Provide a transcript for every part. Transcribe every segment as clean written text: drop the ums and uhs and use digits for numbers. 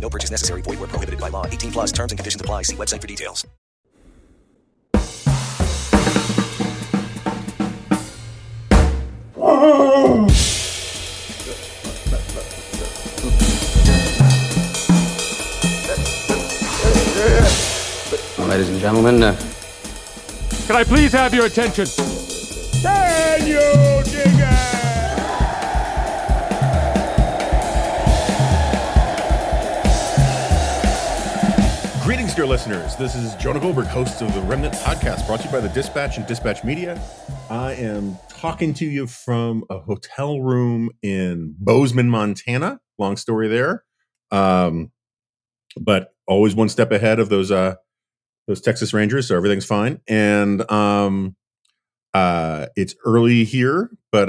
No purchase necessary. Void where prohibited by law. 18 plus terms and conditions apply. See website for details. Well, ladies and gentlemen, can I please have your attention? Daniel Digger! Greetings, dear listeners. This is Jonah Goldberg, host of the Remnant podcast, brought to you by the Dispatch and Dispatch Media. I am talking to you from a hotel room in Bozeman, Montana. Long story there, but always one step ahead of those Texas Rangers, so everything's fine. And it's early here, but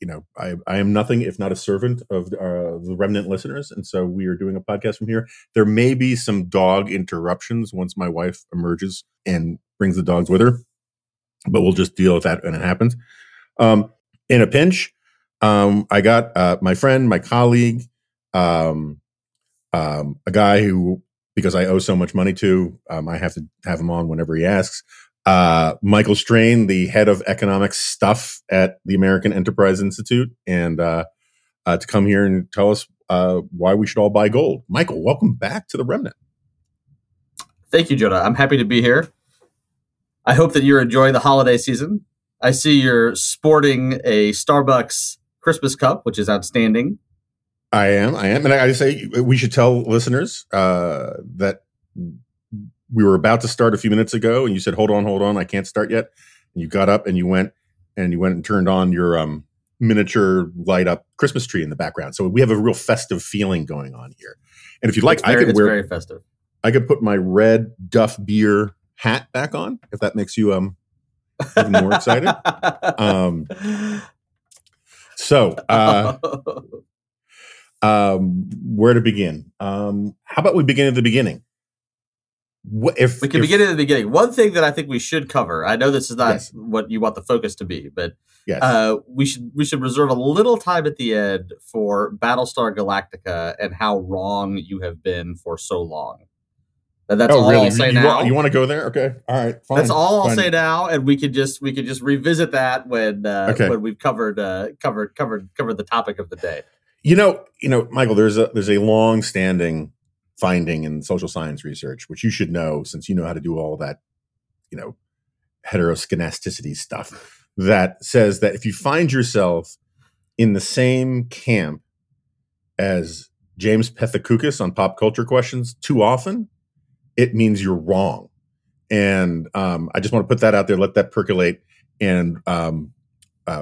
you know, I am nothing if not a servant of the Remnant listeners, and so we are doing a podcast from here. There may be some dog interruptions once my wife emerges and brings the dogs with her, but we'll just deal with that when it happens. In a pinch, I got my friend, my colleague, a guy who, because I owe so much money to, I have to have him on whenever he asks. Michael Strain, the head of economic stuff at the American Enterprise Institute, and to come here and tell us why we should all buy gold. Michael, welcome back to the Remnant. Thank you, Jonah. I'm happy to be here. I hope that you're enjoying the holiday season. I see you're sporting a Starbucks Christmas cup, which is outstanding. I am. And I say we should tell listeners that we were about to start a few minutes ago, and you said, hold on, I can't start yet. And you got up and you went and turned on your miniature light up Christmas tree in the background. So we have a real festive feeling going on here. And if you'd like, very festive. I could put my red Duff Beer hat back on, if that makes you even more excited. Where to begin? How about we begin at the beginning? Begin at the beginning. One thing that I think we should cover, I know this is not what you want the focus to be, but we should reserve a little time at the end for Battlestar Galactica and how wrong you have been for so long. And that's all really? I'll say now. You want to go there? Okay. All right. Fine. That's all I'll say now, and we could just revisit that when we've covered the topic of the day. You know, Michael, there's a long-standing finding in social science research, which you should know since you know how to do all that, you know, heteroskedasticity stuff, that says that if you find yourself in the same camp as James Pethokoukis on pop culture questions too often, it means you're wrong. And I just want to put that out there, let that percolate, and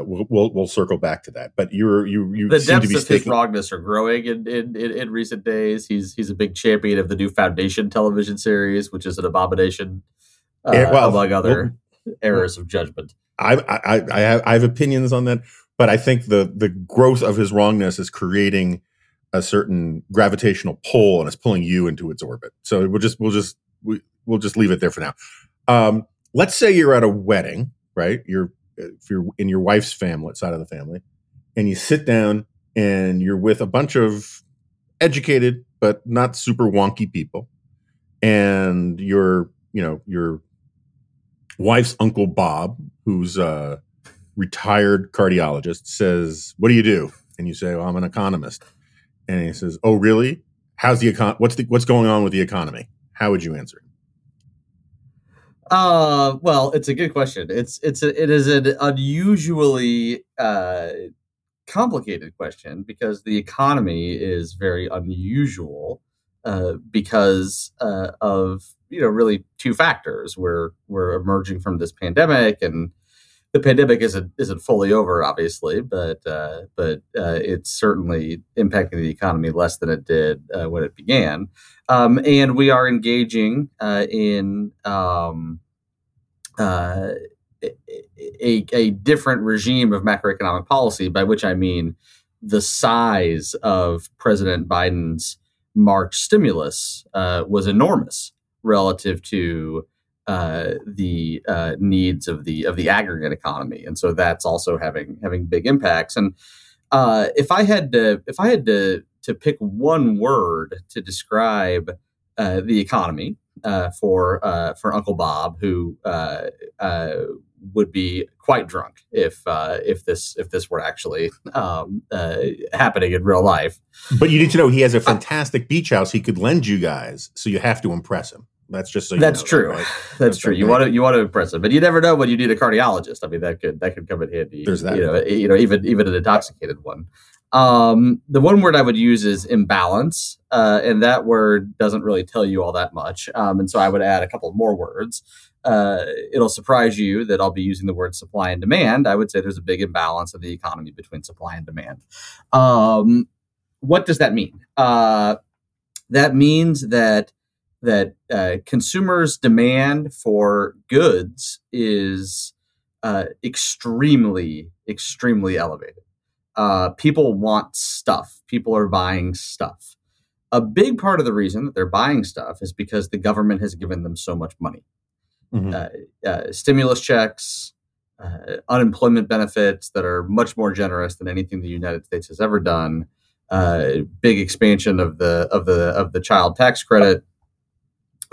we'll circle back to that. But you the seem depths to be of his wrongness are growing in recent days. He's a big champion of the new Foundation television series, which is an abomination, among other errors of judgment. I have opinions on that, but I think the growth of his wrongness is creating a certain gravitational pull, and it's pulling you into its orbit. So we'll just leave it there for now. Let's say you're at a wedding, right? If you're in your wife's family, side of the family, and you sit down and you're with a bunch of educated but not super wonky people, and your wife's uncle Bob, who's a retired cardiologist, says, "What do you do?" And you say, "Well, I'm an economist." And he says, "Oh, really? How's the econ? What's going on with the economy?" How would you answer? Well, it's a good question. It is an unusually complicated question, because the economy is very unusual because of really two factors. We're emerging from this pandemic, and the pandemic isn't fully over, obviously, but it's certainly impacting the economy less than it did when it began. And we are engaging in a different regime of macroeconomic policy, by which I mean the size of President Biden's March stimulus was enormous relative to the needs of the aggregate economy, and so that's also having big impacts. And if I had to pick one word to describe the economy for Uncle Bob, who would be quite drunk if this were actually happening in real life. But you need to know he has a fantastic beach house he could lend you guys, so you have to impress him. That's just so that's true. Right? That's true. You want to impress him, but you never know when you need a cardiologist. I mean, that could come in handy. There's that. You know, even an intoxicated one. The one word I would use is imbalance, and that word doesn't really tell you all that much. And so I would add a couple more words. It'll surprise you that I'll be using the word supply and demand. I would say there's a big imbalance of the economy between supply and demand. What does that mean? That means that consumers' demand for goods is extremely, extremely elevated. People want stuff. People are buying stuff. A big part of the reason that they're buying stuff is because the government has given them so much money. Mm-hmm. Stimulus checks, unemployment benefits that are much more generous than anything the United States has ever done. Big expansion of the child tax credit.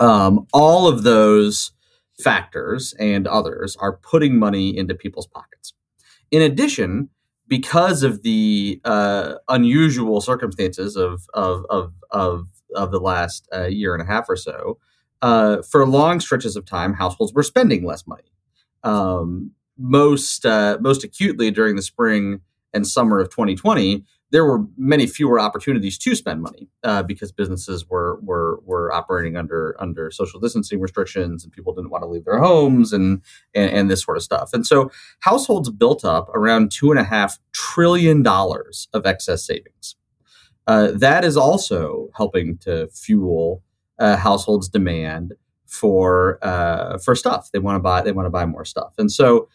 All of those factors and others are putting money into people's pockets. In addition, because of the unusual circumstances of the last year and a half or so, for long stretches of time, households were spending less money. Most acutely during the spring and summer of 2020, there were many fewer opportunities to spend money because businesses were operating under social distancing restrictions, and people didn't want to leave their homes and this sort of stuff. And so households built up around $2.5 trillion of excess savings. That is also helping to fuel households' demand for stuff. They want to buy more stuff. And so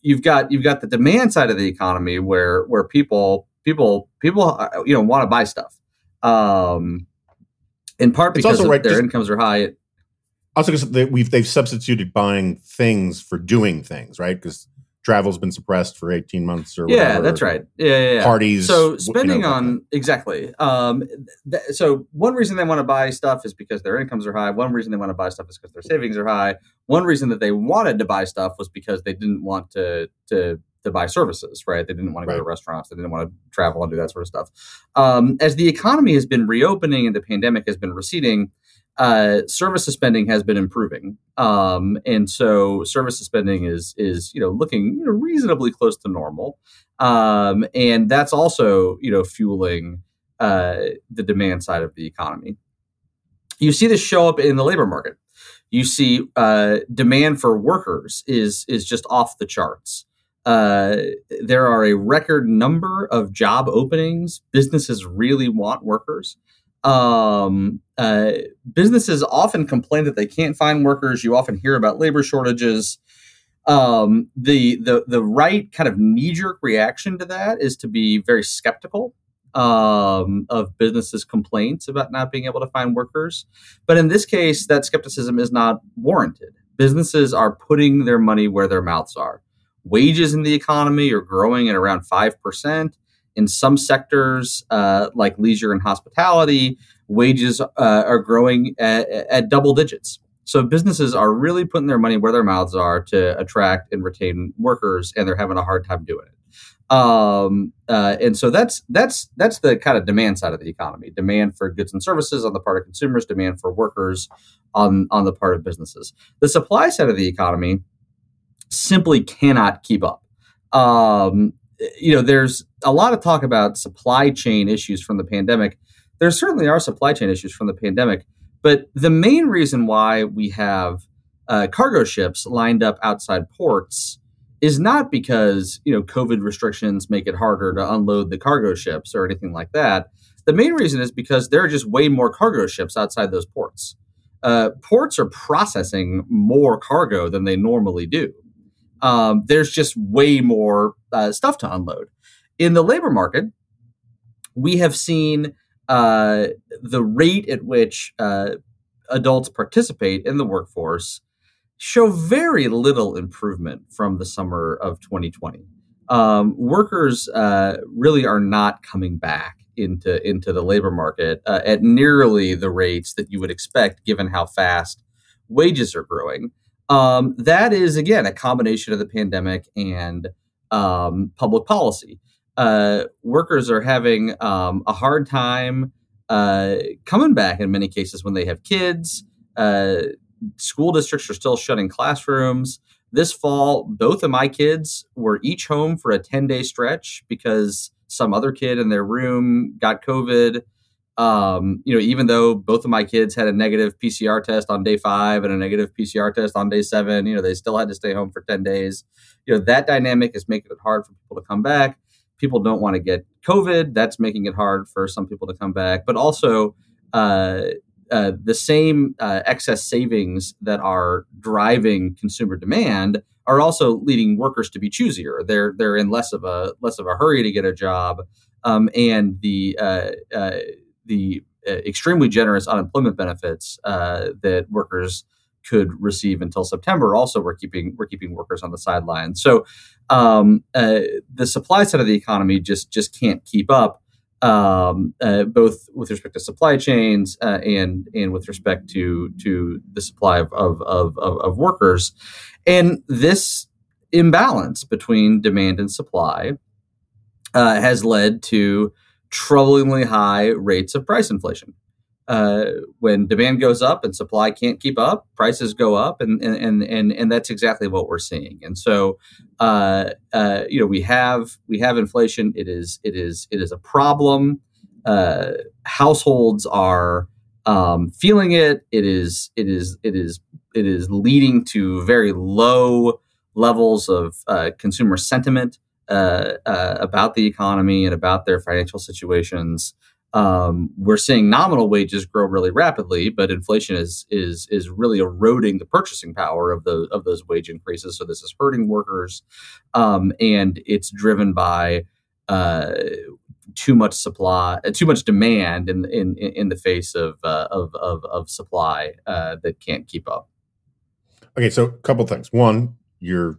you've got the demand side of the economy where people want to buy stuff, in part because also, right, their incomes are high. Also, because they've substituted buying things for doing things, right? Because travel's been suppressed for 18 months or whatever. Yeah, that's right. Yeah. Parties. So spending on exactly. So one reason they want to buy stuff is because their incomes are high. One reason they want to buy stuff is because their savings are high. One reason that they wanted to buy stuff was because they didn't want to buy services, right? They didn't want to go to restaurants. They didn't want to travel and do that sort of stuff. As the economy has been reopening and the pandemic has been receding, services spending has been improving. And so services spending is looking reasonably close to normal. And that's also, fueling the demand side of the economy. You see this show up in the labor market. You see demand for workers is just off the charts. There are a record number of job openings. Businesses really want workers. Businesses often complain that they can't find workers. You often hear about labor shortages. The right kind of knee-jerk reaction to that is to be very skeptical of businesses' complaints about not being able to find workers. But in this case, that skepticism is not warranted. Businesses are putting their money where their mouths are. Wages in the economy are growing at around 5%. In some sectors, like leisure and hospitality, wages are growing at double digits. So businesses are really putting their money where their mouths are to attract and retain workers, and they're having a hard time doing it. And so that's the kind of demand side of the economy: demand for goods and services on the part of consumers, demand for workers on the part of businesses. The supply side of the economy simply cannot keep up. There's a lot of talk about supply chain issues from the pandemic. There certainly are supply chain issues from the pandemic, but the main reason why we have cargo ships lined up outside ports is not because, you know, COVID restrictions make it harder to unload the cargo ships or anything like that. The main reason is because there are just way more cargo ships outside those ports. Ports are processing more cargo than they normally do. There's just way more stuff to unload. In the labor market, we have seen the rate at which adults participate in the workforce show very little improvement from the summer of 2020. Workers really are not coming back into the labor market at nearly the rates that you would expect, given how fast wages are growing. That is, again, a combination of the pandemic and public policy. Workers are having a hard time coming back in many cases when they have kids. School districts are still shutting classrooms. This fall, both of my kids were each home for a 10-day stretch because some other kid in their room got COVID. Even though both of my kids had a negative PCR test on day 5 and a negative PCR test on day 7, they still had to stay home for 10 days. That dynamic is making it hard for people to come back. People don't want to get COVID. That's making it hard for some people to come back. But also, the same excess savings that are driving consumer demand are also leading workers to be choosier. They're in less of a hurry to get a job, and the extremely generous unemployment benefits that workers could receive until September also we're keeping workers on the sidelines. So the supply side of the economy just can't keep up. Both with respect to supply chains and with respect to the supply of workers, and this imbalance between demand and supply has led to troublingly high rates of price inflation. When demand goes up and supply can't keep up, prices go up, and that's exactly what we're seeing. And so, we have inflation. It is a problem. Households are feeling it. It is leading to very low levels of consumer sentiment about the economy and about their financial situations. We're seeing nominal wages grow really rapidly, but inflation is really eroding the purchasing power of those wage increases. So this is hurting workers, and it's driven by too much demand in the face of supply that can't keep up. Okay, so a couple things. One, your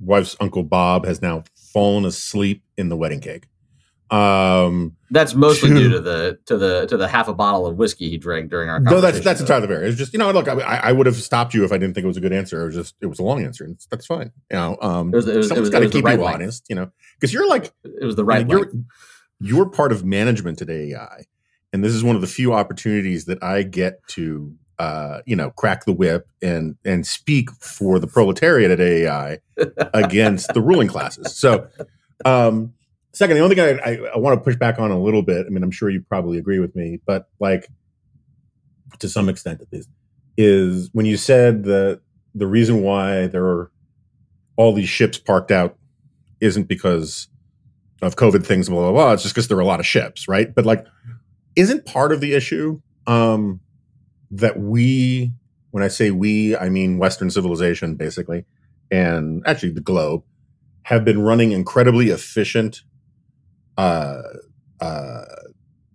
wife's Uncle Bob has now fallen asleep in the wedding cake. That's mostly due to the half a bottle of whiskey he drank during our conversation. No, that's entirely fair. It's just, look, I would have stopped you if I didn't think it was a good answer. It was a long answer, and that's fine. Someone's got to keep you honest, because you're like, it was the right way. You're part of management at AI, and this is one of the few opportunities that I get to, crack the whip and speak for the proletariat at AI against the ruling classes. So, second, the only thing I want to push back on a little bit, I'm sure you probably agree with me, but like to some extent at least, is when you said the reason why there are all these ships parked out isn't because of COVID things, blah, blah, blah. It's just because there are a lot of ships, right? But like, isn't part of the issue that we, when I say we, I mean Western civilization basically, and actually the globe, have been running incredibly efficient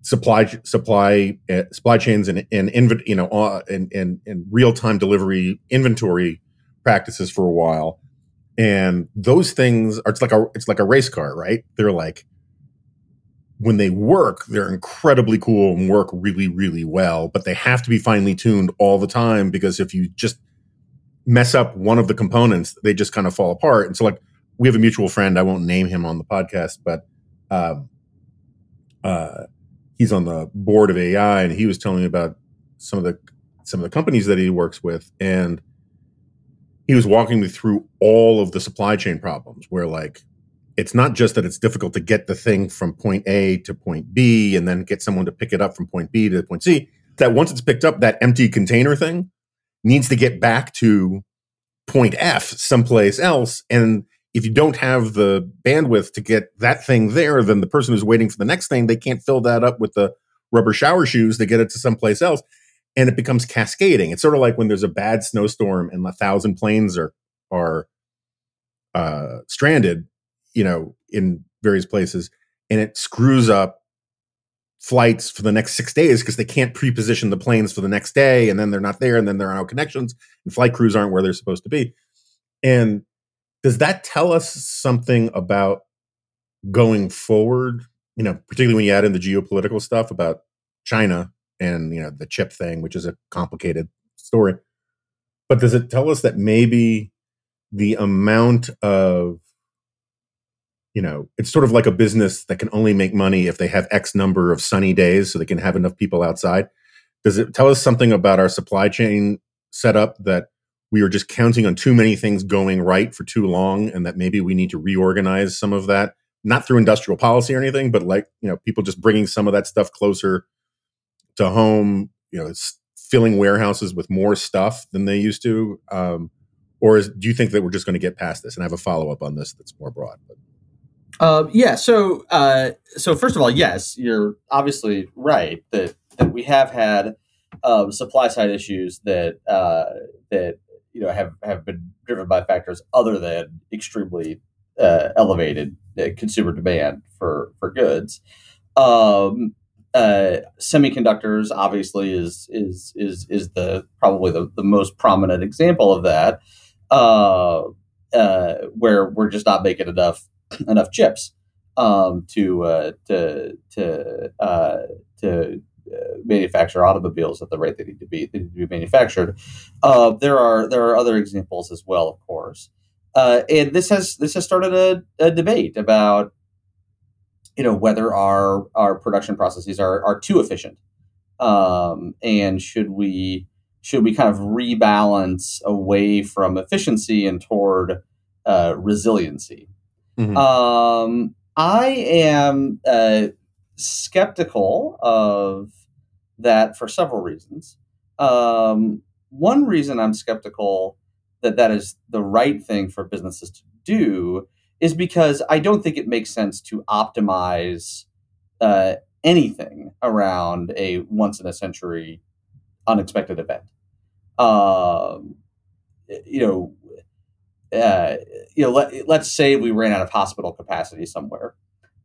supply chains and real-time delivery inventory practices for a while, and those things are it's like a race car, right? They're like, when they work, they're incredibly cool and work really, really well, but they have to be finely tuned all the time, because if you just mess up one of the components, they just kind of fall apart. And so like, we have a mutual friend, I won't name him on the podcast, but he's on the board of AI, and he was telling me about some of the companies that he works with, and he was walking me through all of the supply chain problems where like, it's not just that it's difficult to get the thing from point A to point B and then get someone to pick it up from point B to point C, that once it's picked up, that empty container thing needs to get back to point F someplace else, and if you don't have the bandwidth to get that thing there, then the person who's waiting for the next thing, they can't fill that up with the rubber shower shoes. They get it to someplace else, and it becomes cascading. It's sort of like when there's a bad snowstorm and 1,000 planes are stranded, you know, in various places, and it screws up flights for the next 6 days because they can't pre-position the planes for the next day, and then they're not there, and then there are no connections, and flight crews aren't where they're supposed to be. And does that tell us something about going forward? You know, particularly when you add in the geopolitical stuff about China and, you know, the chip thing, which is a complicated story. But does it tell us that maybe the amount of, you know, it's sort of like a business that can only make money if they have X number of sunny days so they can have enough people outside. Does it tell us something about our supply chain setup that we are just counting on too many things going right for too long, and that maybe we need to reorganize some of that, not through industrial policy or anything, but like, you know, people just bringing some of that stuff closer to home, you know, it's filling warehouses with more stuff than they used to? Do you think that we're just going to get past this? And I have a follow-up on this that's more broad. But. So first of all, yes, you're obviously right that we have had supply side issues that you know have been driven by factors other than extremely elevated consumer demand for goods. Semiconductors obviously is the probably the most prominent example of that, where we're just not making enough chips to manufacture automobiles at the rate they need to be manufactured. There are other examples as well, of course, and this has started a debate about, you know, whether our production processes are too efficient, and should we kind of rebalance away from efficiency and toward resiliency. Mm-hmm. I am skeptical of that for several reasons. One reason I'm skeptical that is the right thing for businesses to do is because I don't think it makes sense to optimize anything around a once-in-a-century unexpected event. Let's say we ran out of hospital capacity somewhere.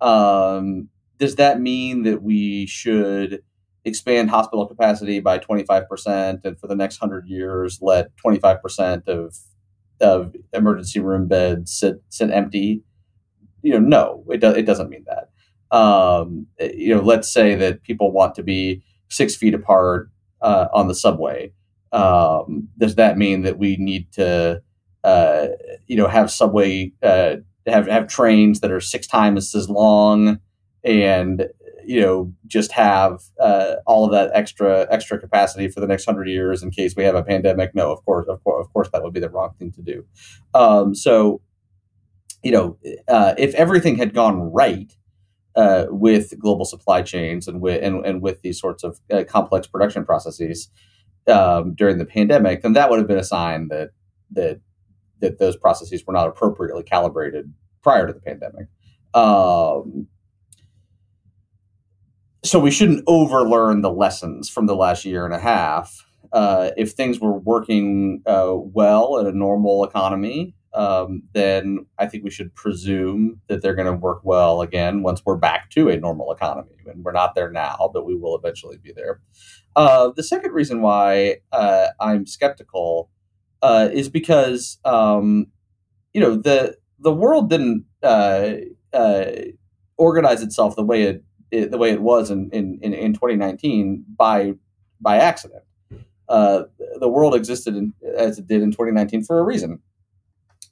Does that mean that we should expand hospital capacity by 25% and for the next 100 years let 25% of emergency room beds sit empty? You know, no, it doesn't mean that. Let's say that people want to be 6 feet apart on the subway. Does that mean that we need to have subway, have trains that are 6 times as long, and, you know, just have all of that extra capacity for the next 100 years in case we have a pandemic? No, of course, that would be the wrong thing to do. If everything had gone right with global supply chains and with these sorts of complex production processes during the pandemic, then that would have been a sign that those processes were not appropriately calibrated prior to the pandemic. So we shouldn't overlearn the lessons from the last year and a half. If things were working well in a normal economy, then I think we should presume that they're going to work well again once we're back to a normal economy. And we're not there now, but we will eventually be there. The second reason why I'm skeptical is because the world didn't organize itself the way it was in 2019 by accident. The world existed as it did in 2019 for a reason,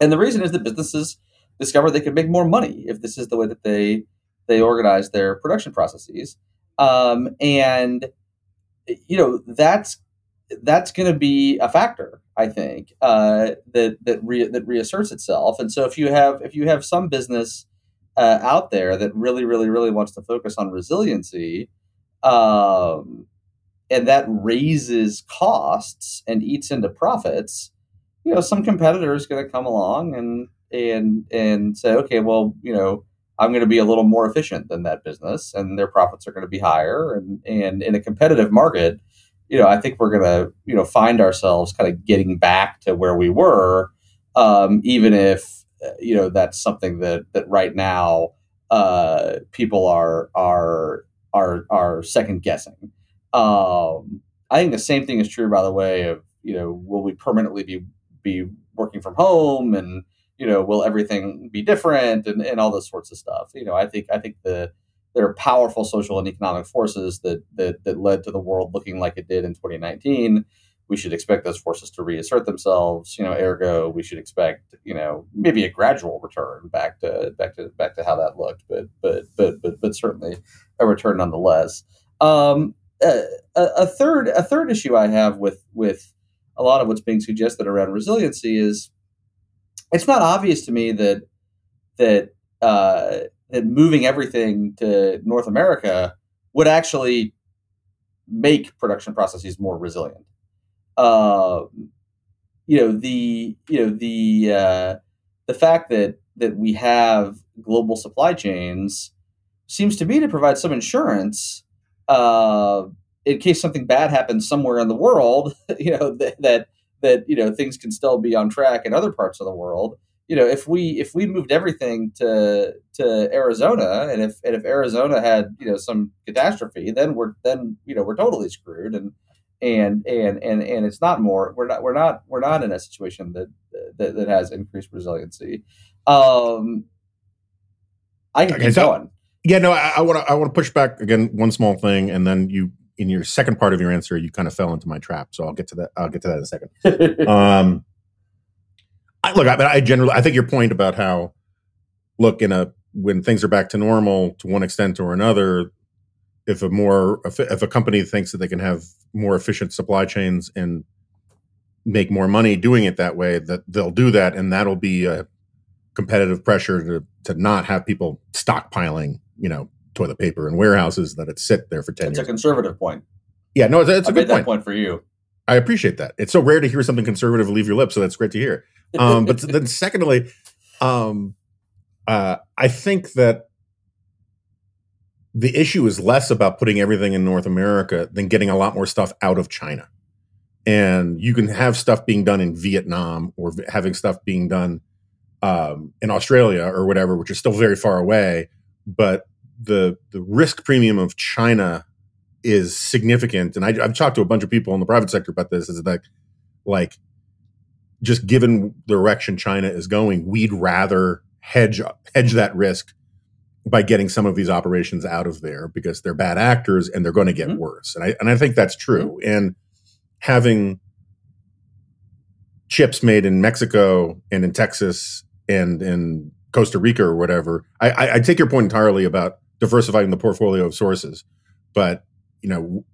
and the reason is that businesses discovered they could make more money if this is the way that they organize their production processes, and you know that's going to be a factor, I think, that reasserts itself. And so if you have some business out there that really, really, really wants to focus on resiliency, and that raises costs and eats into profits, you know, some competitor is going to come along and and say, okay, well, you know, I'm going to be a little more efficient than that business, and their profits are going to be higher. And in a competitive market, you know, I think we're going to, you know, find ourselves kind of getting back to where we were, even if, you know, that's something that right now people are second guessing. I think the same thing is true, by the way, of, you know, will we permanently be working from home, and, you know, will everything be different, and all those sorts of stuff. You know, I think there are powerful social and economic forces that led to the world looking like it did in 2019. We should expect those forces to reassert themselves, you know, ergo we should expect, you know, maybe a gradual return back to how that looked, but certainly a return nonetheless. A third issue I have with a lot of what's being suggested around resiliency is it's not obvious to me that moving everything to North America would actually make production processes more resilient. The fact that we have global supply chains seems to me to provide some insurance in case something bad happens somewhere in the world. You know, that things can still be on track in other parts of the world. You know, if we moved everything to Arizona, and if Arizona had, you know, some catastrophe, then we're totally screwed. And it's not more. We're not in a situation that has increased resiliency. I can keep going. Yeah, no, I want to push back again. One small thing, and then you, in your second part of your answer, you kind of fell into my trap. So I'll get to that in a second. I think your point about how, look, when things are back to normal to one extent or another, if a company thinks that they can have more efficient supply chains and make more money doing it that way, that they'll do that, and that'll be a competitive pressure to not have people stockpiling, you know, toilet paper in warehouses, that it sit there for 10 years. It's a conservative point. Yeah, no, it's a good point. I made that point for you. I appreciate that. It's so rare to hear something conservative leave your lips, so that's great to hear. But then secondly, I think that the issue is less about putting everything in North America than getting a lot more stuff out of China. And you can have stuff being done in Vietnam, or having stuff being done in Australia or whatever, which is still very far away. But the risk premium of China is significant. And I've talked to a bunch of people in the private sector about this, is that, like, just given the direction China is going, we'd rather hedge that risk by getting some of these operations out of there, because they're bad actors and they're going to get worse. And I think that's true. Mm-hmm. And having chips made in Mexico and in Texas and in Costa Rica or whatever, I take your point entirely about diversifying the portfolio of sources, but you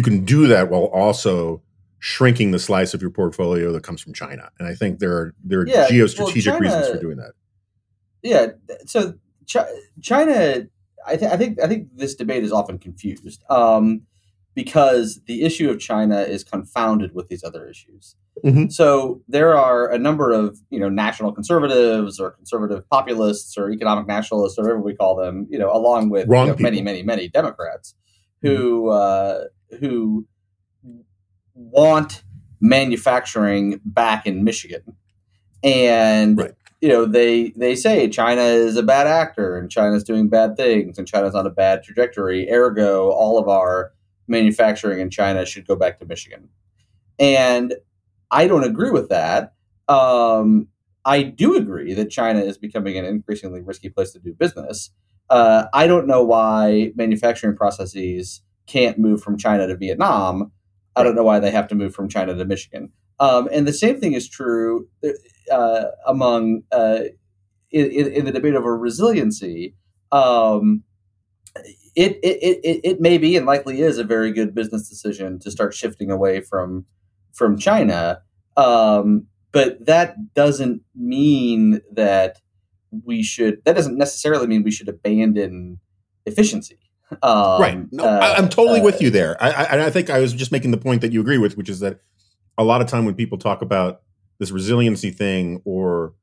can do that while also shrinking the slice of your portfolio that comes from China. And I think there are geostrategic reasons for doing that. Yeah. So China, I think this debate is often confused because the issue of China is confounded with these other issues. Mm-hmm. So there are a number of, you know, national conservatives or conservative populists or economic nationalists or whatever we call them, you know, along with, you know, many Democrats who want manufacturing back in Michigan. And right. You know, they say China is a bad actor, and China's doing bad things, and China's on a bad trajectory. Ergo, all of our manufacturing in China should go back to Michigan. And I don't agree with that. I do agree that China is becoming an increasingly risky place to do business. I don't know why manufacturing processes can't move from China to Vietnam. I don't know why they have to move from China to Michigan. And the same thing is true in the debate over resiliency. It may be, and likely is, a very good business decision to start shifting away from China, but that doesn't necessarily mean we should abandon efficiency. Right. No, I'm totally with you there. I think I was just making the point that you agree with, which is that a lot of time when people talk about this resiliency thing or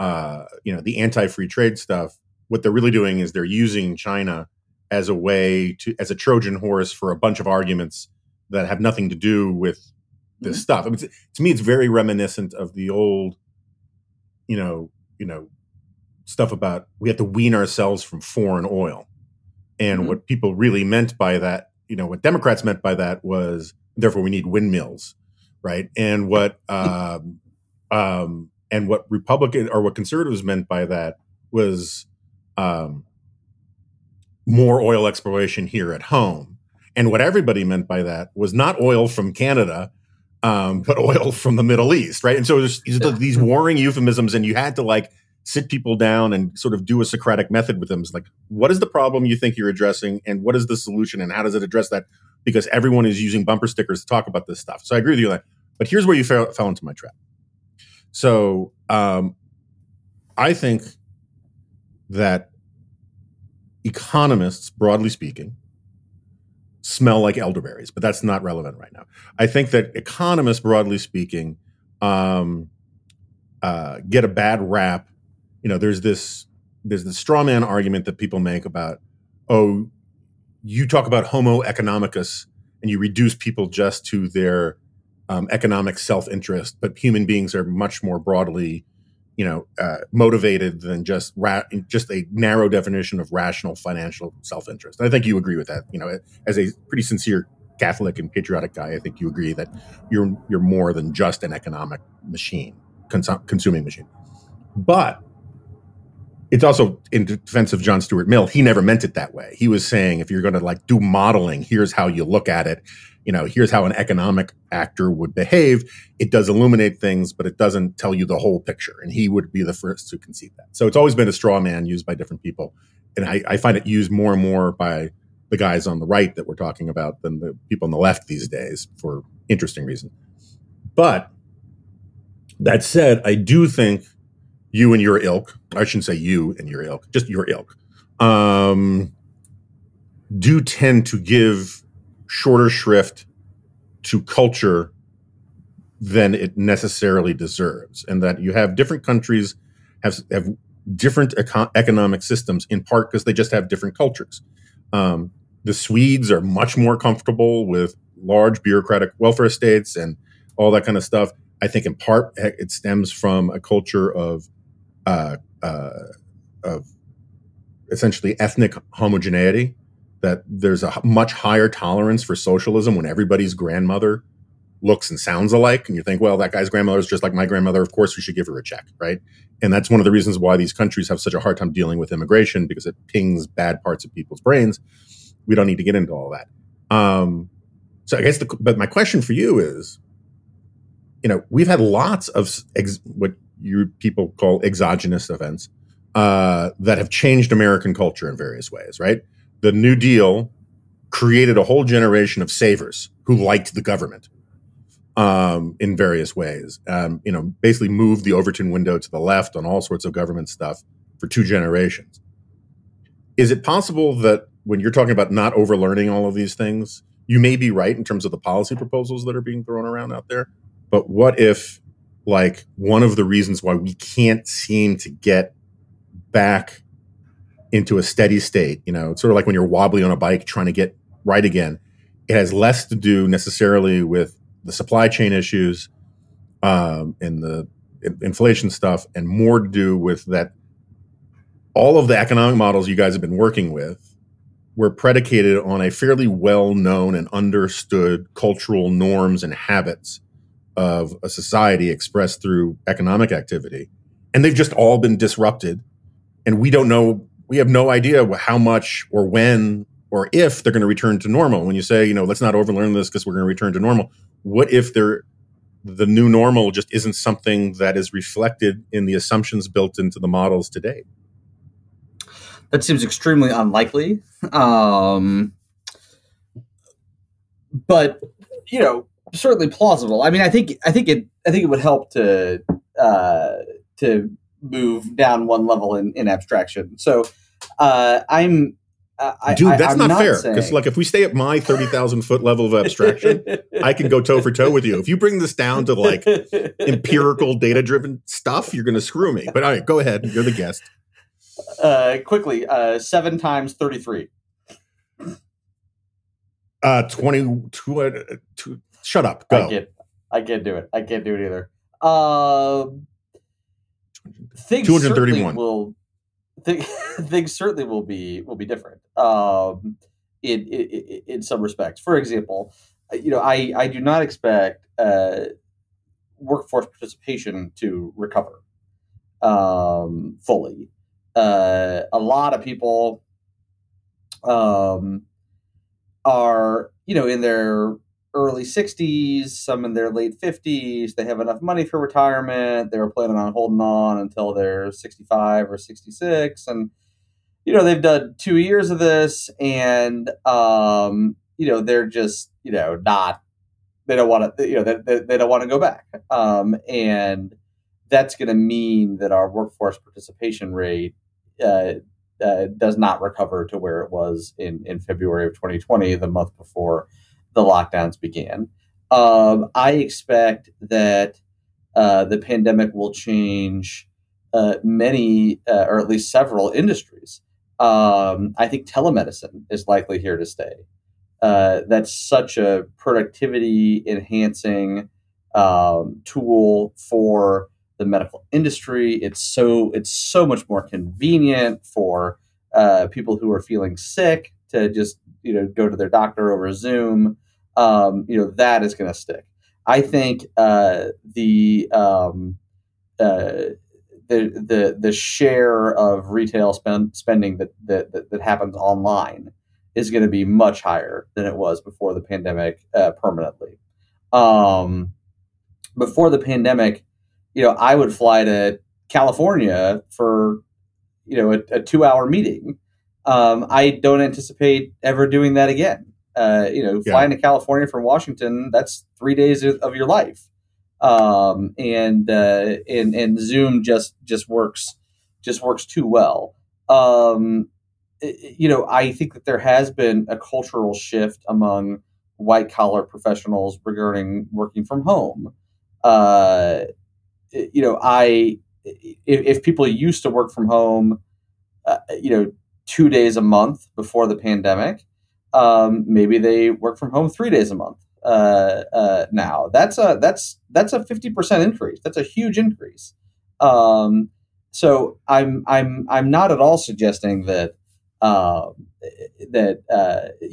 you know, the anti-free trade stuff, what they're really doing is they're using China as a way to, as a Trojan horse for a bunch of arguments that have nothing to do with this stuff. I mean, to me, it's very reminiscent of the old, you know, stuff about we have to wean ourselves from foreign oil. And what people really meant by that, you know, what Democrats meant by that was, therefore, we need windmills, right? And what Republican or what conservatives meant by that was more oil exploration here at home. And what everybody meant by that was not oil from Canada, but oil from the Middle East, right? And so there's these warring euphemisms, and you had to like sit people down and sort of do a Socratic method with them. It's like, what is the problem you think you're addressing, and what is the solution, and how does it address that? Because everyone is using bumper stickers to talk about this stuff. So I agree with you on that. But here's where you fell into my trap. So I think that economists, broadly speaking, smell like elderberries, but that's not relevant right now. I think that economists, broadly speaking, get a bad rap. You know, there's this straw man argument that people make about, oh, you talk about homo economicus and you reduce people just to their economic self-interest, but human beings are much more broadly, you know, motivated than just a narrow definition of rational financial self-interest. And I think you agree with that. You know, as a pretty sincere Catholic and patriotic guy, I think you agree that you're more than just an economic machine, consuming machine. But it's also in defense of John Stuart Mill. He never meant it that way. He was saying, if you're going to like do modeling, here's how you look at it. You know, here's how an economic actor would behave. It does illuminate things, but it doesn't tell you the whole picture. And he would be the first to concede that. So it's always been a straw man used by different people. And I find it used more and more by the guys on the right that we're talking about than the people on the left these days for interesting reason. But that said, I do think you and your ilk, I shouldn't say you and your ilk, just your ilk, do tend to give shorter shrift to culture than it necessarily deserves. And that you have different countries have different economic systems, in part because they just have different cultures. The Swedes are much more comfortable with large bureaucratic welfare states and all that kind of stuff. I think in part it stems from a culture of essentially ethnic homogeneity, that there's a much higher tolerance for socialism when everybody's grandmother looks and sounds alike. And you think, well, that guy's grandmother is just like my grandmother. Of course, we should give her a check, right? And that's one of the reasons why these countries have such a hard time dealing with immigration, because it pings bad parts of people's brains. We don't need to get into all that. So I guess, but my question for you is, you know, we've had lots of what your people call exogenous events that have changed American culture in various ways, right? The New Deal created a whole generation of savers who liked the government in various ways. You know, basically moved the Overton window to the left on all sorts of government stuff for two generations. Is it possible that when you're talking about not overlearning all of these things, you may be right in terms of the policy proposals that are being thrown around out there? But what if, like, one of the reasons why we can't seem to get back into a steady state, you know, it's sort of like when you're wobbly on a bike trying to get right again, it has less to do necessarily with the supply chain issues and the inflation stuff, and more to do with that all of the economic models you guys have been working with were predicated on a fairly well-known and understood cultural norms and habits of a society expressed through economic activity. And they've just all been disrupted. And we don't know, we have no idea how much or when or if they're going to return to normal. When you say, you know, let's not overlearn this because we're going to return to normal. What if the new normal just isn't something that is reflected in the assumptions built into the models today? That seems extremely unlikely. But, you know, certainly plausible. I mean, I think it would help to move down one level in abstraction. So, I'm Dude, that's not fair. Because, like, if we stay at my 30,000 foot level of abstraction, I can go toe for toe with you. If you bring this down to like empirical, data driven stuff, you're going to screw me. But all right, go ahead. You're the guest. Quickly, 7 times 33. 22. Shut up. Go. I can't do it. I can't do it either. 231. Things certainly will be different in some respects. For example, you know, I do not expect workforce participation to recover fully. A lot of people are, you know, in their early 60s, some in their late 50s. They have enough money for retirement. They were planning on holding on until they're 65 or 66. And, you know, they've done 2 years of this and, you know, they're just, you know, not, they don't want to, you know, they don't want to go back. And that's going to mean that our workforce participation rate does not recover to where it was in February of 2020, the month before the lockdowns began. I expect that the pandemic will change many, or at least several industries. I think telemedicine is likely here to stay. That's such a productivity enhancing tool for the medical industry. It's so much more convenient for people who are feeling sick to just, you know, go to their doctor over Zoom. You know, that is going to stick. I think the share of retail spending that happens online is going to be much higher than it was before the pandemic permanently. Before the pandemic, you know, I would fly to California for, you know, a 2-hour meeting. I don't anticipate ever doing that again. You know, flying to California from Washington, that's 3 days of your life. And Zoom just works too well. You know, I think that there has been a cultural shift among white collar professionals regarding working from home. You know, if people used to work from home, you know, 2 days a month before the pandemic, maybe they work from home 3 days a month now. That's a 50% increase. That's a huge increase. So I'm not at all suggesting that you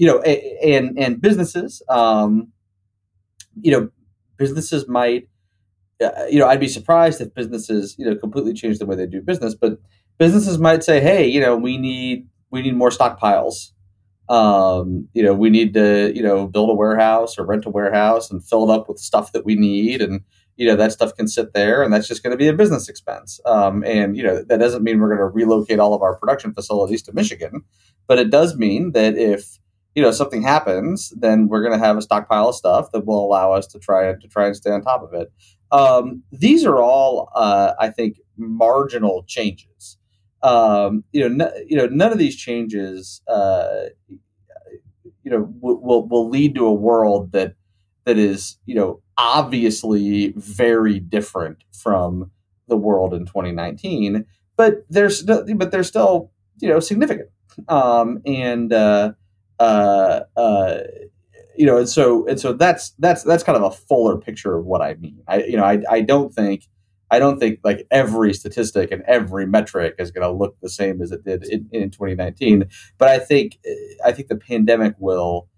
know, and businesses, you know, businesses might, you know, I'd be surprised if businesses, you know, completely change the way they do business, but businesses might say, hey, you know, we need more stockpiles. You know, we need to, you know, build a warehouse or rent a warehouse and fill it up with stuff that we need. And, you know, that stuff can sit there and that's just going to be a business expense. And, you know, that doesn't mean we're going to relocate all of our production facilities to Michigan, but it does mean that if, you know, something happens, then we're going to have a stockpile of stuff that will allow us to try and stay on top of it. These are all, I think, marginal changes. You know, none of these changes, you know, will lead to a world that is, you know, obviously very different from the world in 2019. But they're still, you know, significant. You know, and so that's kind of a fuller picture of what I mean. I don't think like every statistic and every metric is going to look the same as it did in 2019. But I think the pandemic will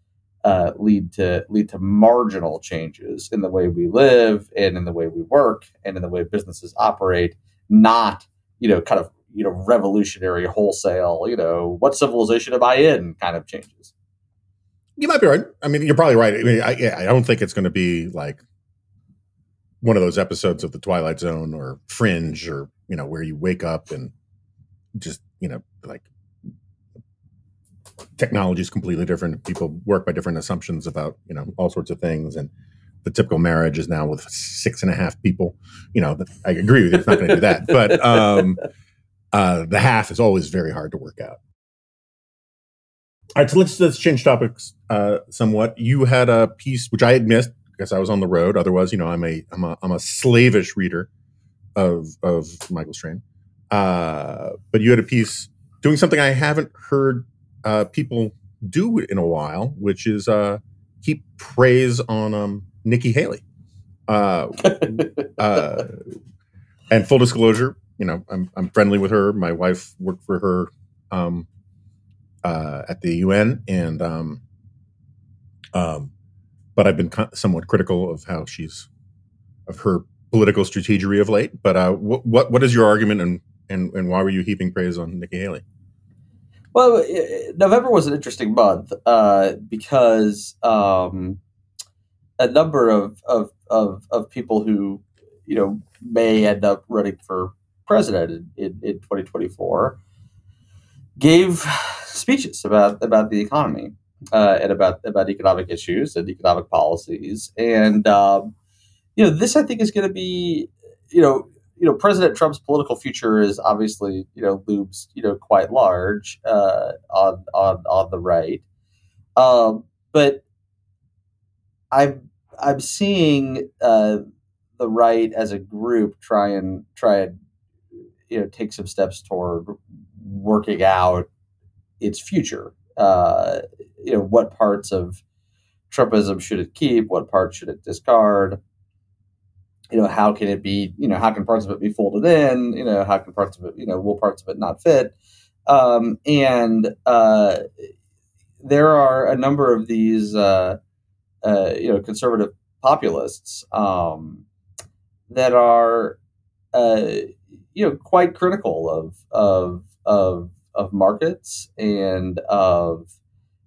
lead to marginal changes in the way we live and in the way we work and in the way businesses operate. Not, you know, kind of, you know, revolutionary wholesale, you know, what civilization am I in kind of changes. You might be right. I mean, you're probably right. I mean, I don't think it's going to be like one of those episodes of The Twilight Zone or Fringe or, you know, where you wake up and just, you know, like technology is completely different. People work by different assumptions about, you know, all sorts of things. And the typical marriage is now with 6.5 people. You know, I agree with you. It's not going to do that. But the half is always very hard to work out. All right, so let's change topics somewhat. You had a piece which I had missed because I was on the road. Otherwise, you know, I'm a slavish reader of Michael Strain. But you had a piece doing something I haven't heard people do in a while, which is heap praise on Nikki Haley. And full disclosure, you know, I'm friendly with her. My wife worked for her at the UN, and but I've been somewhat critical of how her political strategy of late. But what is your argument, and why were you heaping praise on Nikki Haley? Well, November was an interesting month because a number of people who, you know, may end up running for president in 2024 gave speeches about the economy and about economic issues and economic policies. And, you know, this, I think, is going to be, you know, President Trump's political future is obviously, you know, looms, you know, quite large on the right. But I'm seeing the right as a group try and, you know, take some steps toward working out its future. You know, what parts of Trumpism should it keep? What parts should it discard? You know, how can it be, you know, how can parts of it be folded in? You know, how can parts of it, you know, will parts of it not fit? And there are a number of these, you know, conservative populists that are, you know, quite critical of markets and of,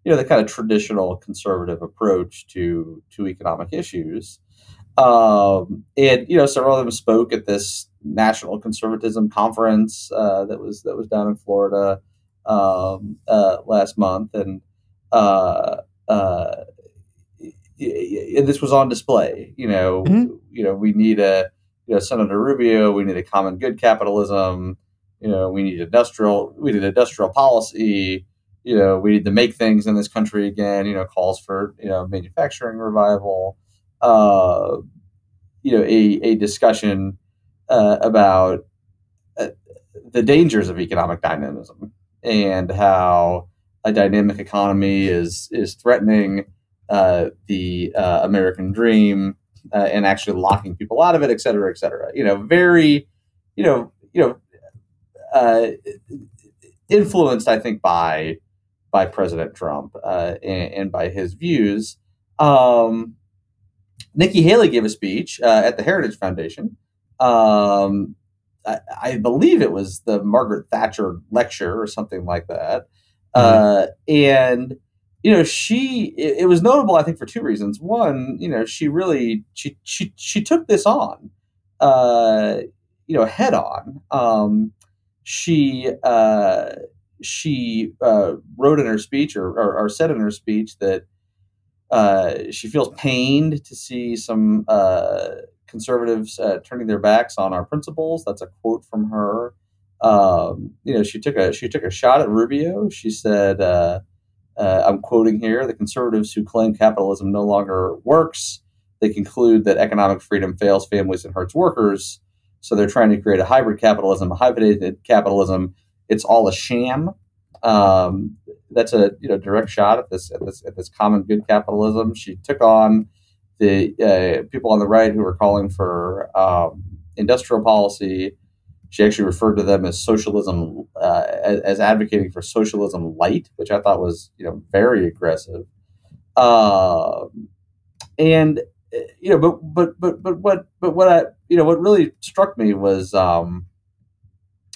you know, the kind of traditional conservative approach to economic issues. And, you know, several of them spoke at this national conservatism conference that was down in Florida last month, and this was on display. You know, mm-hmm. You know, we need Senator Rubio. We need a common good capitalism. You know, we need industrial. We need industrial policy. You know, we need to make things in this country again. You know, calls for, you know, manufacturing revival. You know, a discussion about the dangers of economic dynamism and how a dynamic economy is threatening the American dream and actually locking people out of it, et cetera, et cetera. You know, very, influenced, I think, by President Trump and by his views. Nikki Haley gave a speech at the Heritage Foundation. I believe it was the Margaret Thatcher lecture or something like that. And, you know, it was notable, I think, for two reasons. One, you know, she really, she took this on, you know, head on. She wrote in her speech or said in her speech that, she feels pained to see some conservatives turning their backs on our principles. That's a quote from her. You know, she took a shot at Rubio. She said, "I'm quoting here: the conservatives who claim capitalism no longer works, they conclude that economic freedom fails families and hurts workers. So they're trying to create a hybrid capitalism, a hybridated capitalism. It's all a sham." That's a, you know, direct shot at this common good capitalism. She took on the people on the right who were calling for industrial policy. She actually referred to them as socialism, as advocating for socialism light, which I thought was, you know, very aggressive. And, you know, but what I, you know, what really struck me was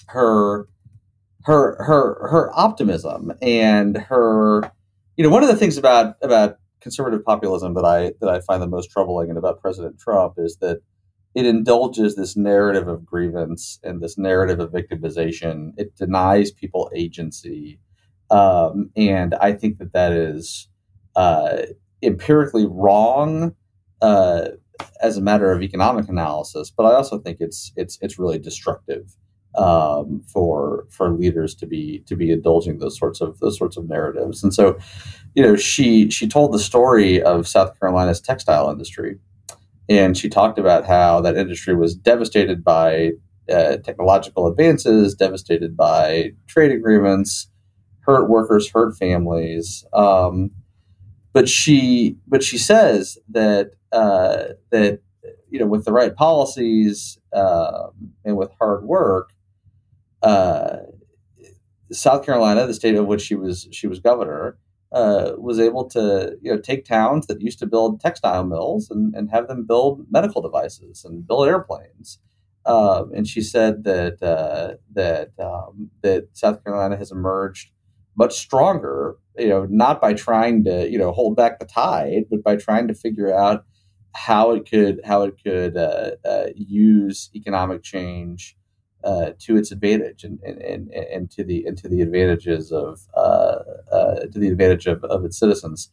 her optimism and her, you know, one of the things about conservative populism that I find the most troubling and about President Trump is that it indulges this narrative of grievance and this narrative of victimization. It denies people agency. And I think that is empirically wrong as a matter of economic analysis, but I also think it's really destructive for leaders to be indulging those sorts of narratives. And so, you know, she told the story of South Carolina's textile industry, and she talked about how that industry was devastated by technological advances, devastated by trade agreements, hurt workers, hurt families. But she says that that, you know, with the right policies and with hard work, South Carolina, the state of which she was governor, was able to, you know, take towns that used to build textile mills and have them build medical devices and build airplanes. And she said that that South Carolina has emerged much stronger, you know, not by trying to, you know, hold back the tide, but by trying to figure out how it could use economic change to its advantage and to the advantages of to the advantage of its citizens.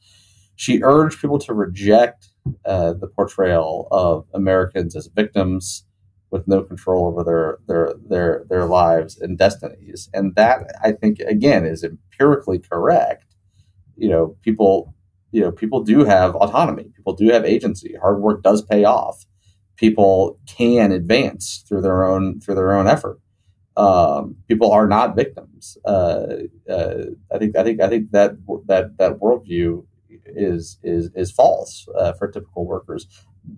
She urged people to reject the portrayal of Americans as victims with no control over their lives and destinies. And that, I think, again, is empirically correct. People do have autonomy. People do have agency. Hard work does pay off. People can advance through their own effort. People are not victims. I think that worldview is false for typical workers.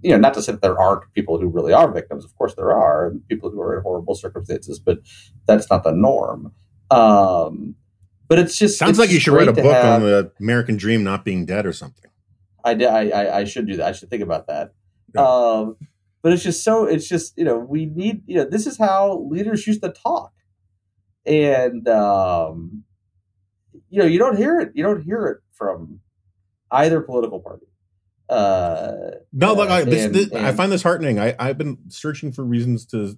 You know, not to say that there aren't people who really are victims. Of course, there are people who are in horrible circumstances, but that's not the norm. But it's just sounds like you should write a book on the American dream not being dead or something. I should do that. I should think about that. Yeah. But it's just we need, you know, this is how leaders used to talk, and you know, you don't hear it from either political party. I find this heartening. I've been searching for reasons to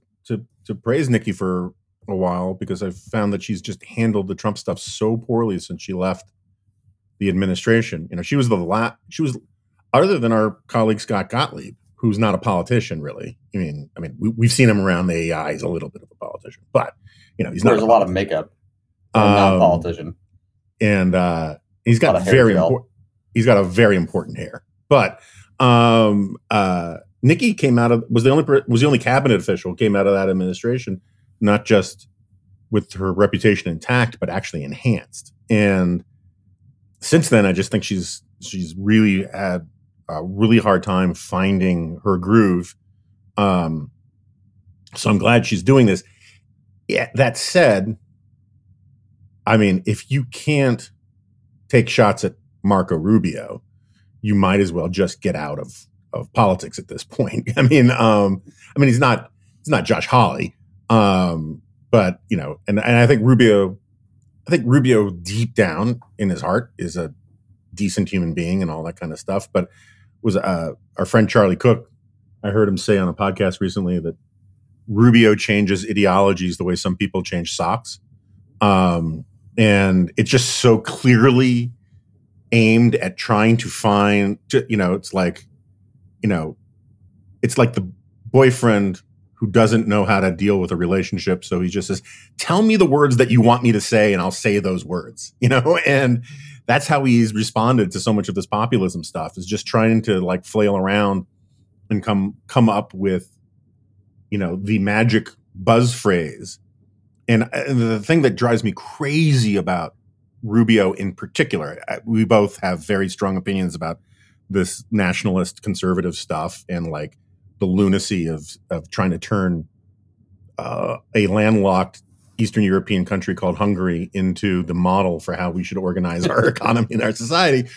praise Nikki for a while, because I've found that she's just handled the Trump stuff so poorly since she left the administration. You know, she was other than our colleague Scott Gottlieb, who's not a politician really. I mean, we've seen him around the AI. He's a little bit of a politician, but you know, there's a lot of makeup. Not a politician, and he's got a very important hair. But Nikki was the only cabinet official who came out of that administration, not just with her reputation intact, but actually enhanced. And since then, I just think she's really had a really hard time finding her groove. So I'm glad she's doing this. Yeah, that said, I mean, if you can't take shots at Marco Rubio, you might as well just get out of politics at this point. I mean, he's not Josh Hawley, but you know, and I think Rubio deep down in his heart is a decent human being and all that kind of stuff. But was our friend Charlie Cook? I heard him say on a podcast recently that Rubio changes ideologies the way some people change socks, and it's just so clearly aimed at trying to find, you know, it's like the boyfriend who doesn't know how to deal with a relationship. So he just says, tell me the words that you want me to say, and I'll say those words, you know? And that's how he's responded to so much of this populism stuff, is just trying to like flail around and come up with, you know, the magic buzz phrase. And the thing that drives me crazy about Rubio in particular, we both have very strong opinions about this nationalist conservative stuff and like the lunacy of trying to turn a landlocked Eastern European country called Hungary into the model for how we should organize our economy and our society.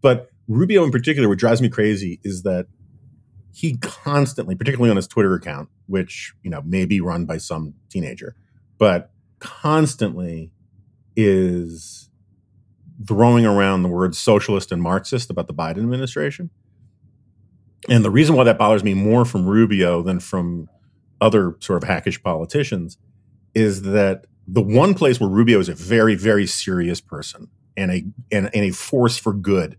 But Rubio in particular, what drives me crazy is that he constantly, particularly on his Twitter account, which, you know, may be run by some teenager, but constantly is throwing around the words socialist and Marxist about the Biden administration. And the reason why that bothers me more from Rubio than from other sort of hackish politicians is that the one place where Rubio is a very, very serious person and a force for good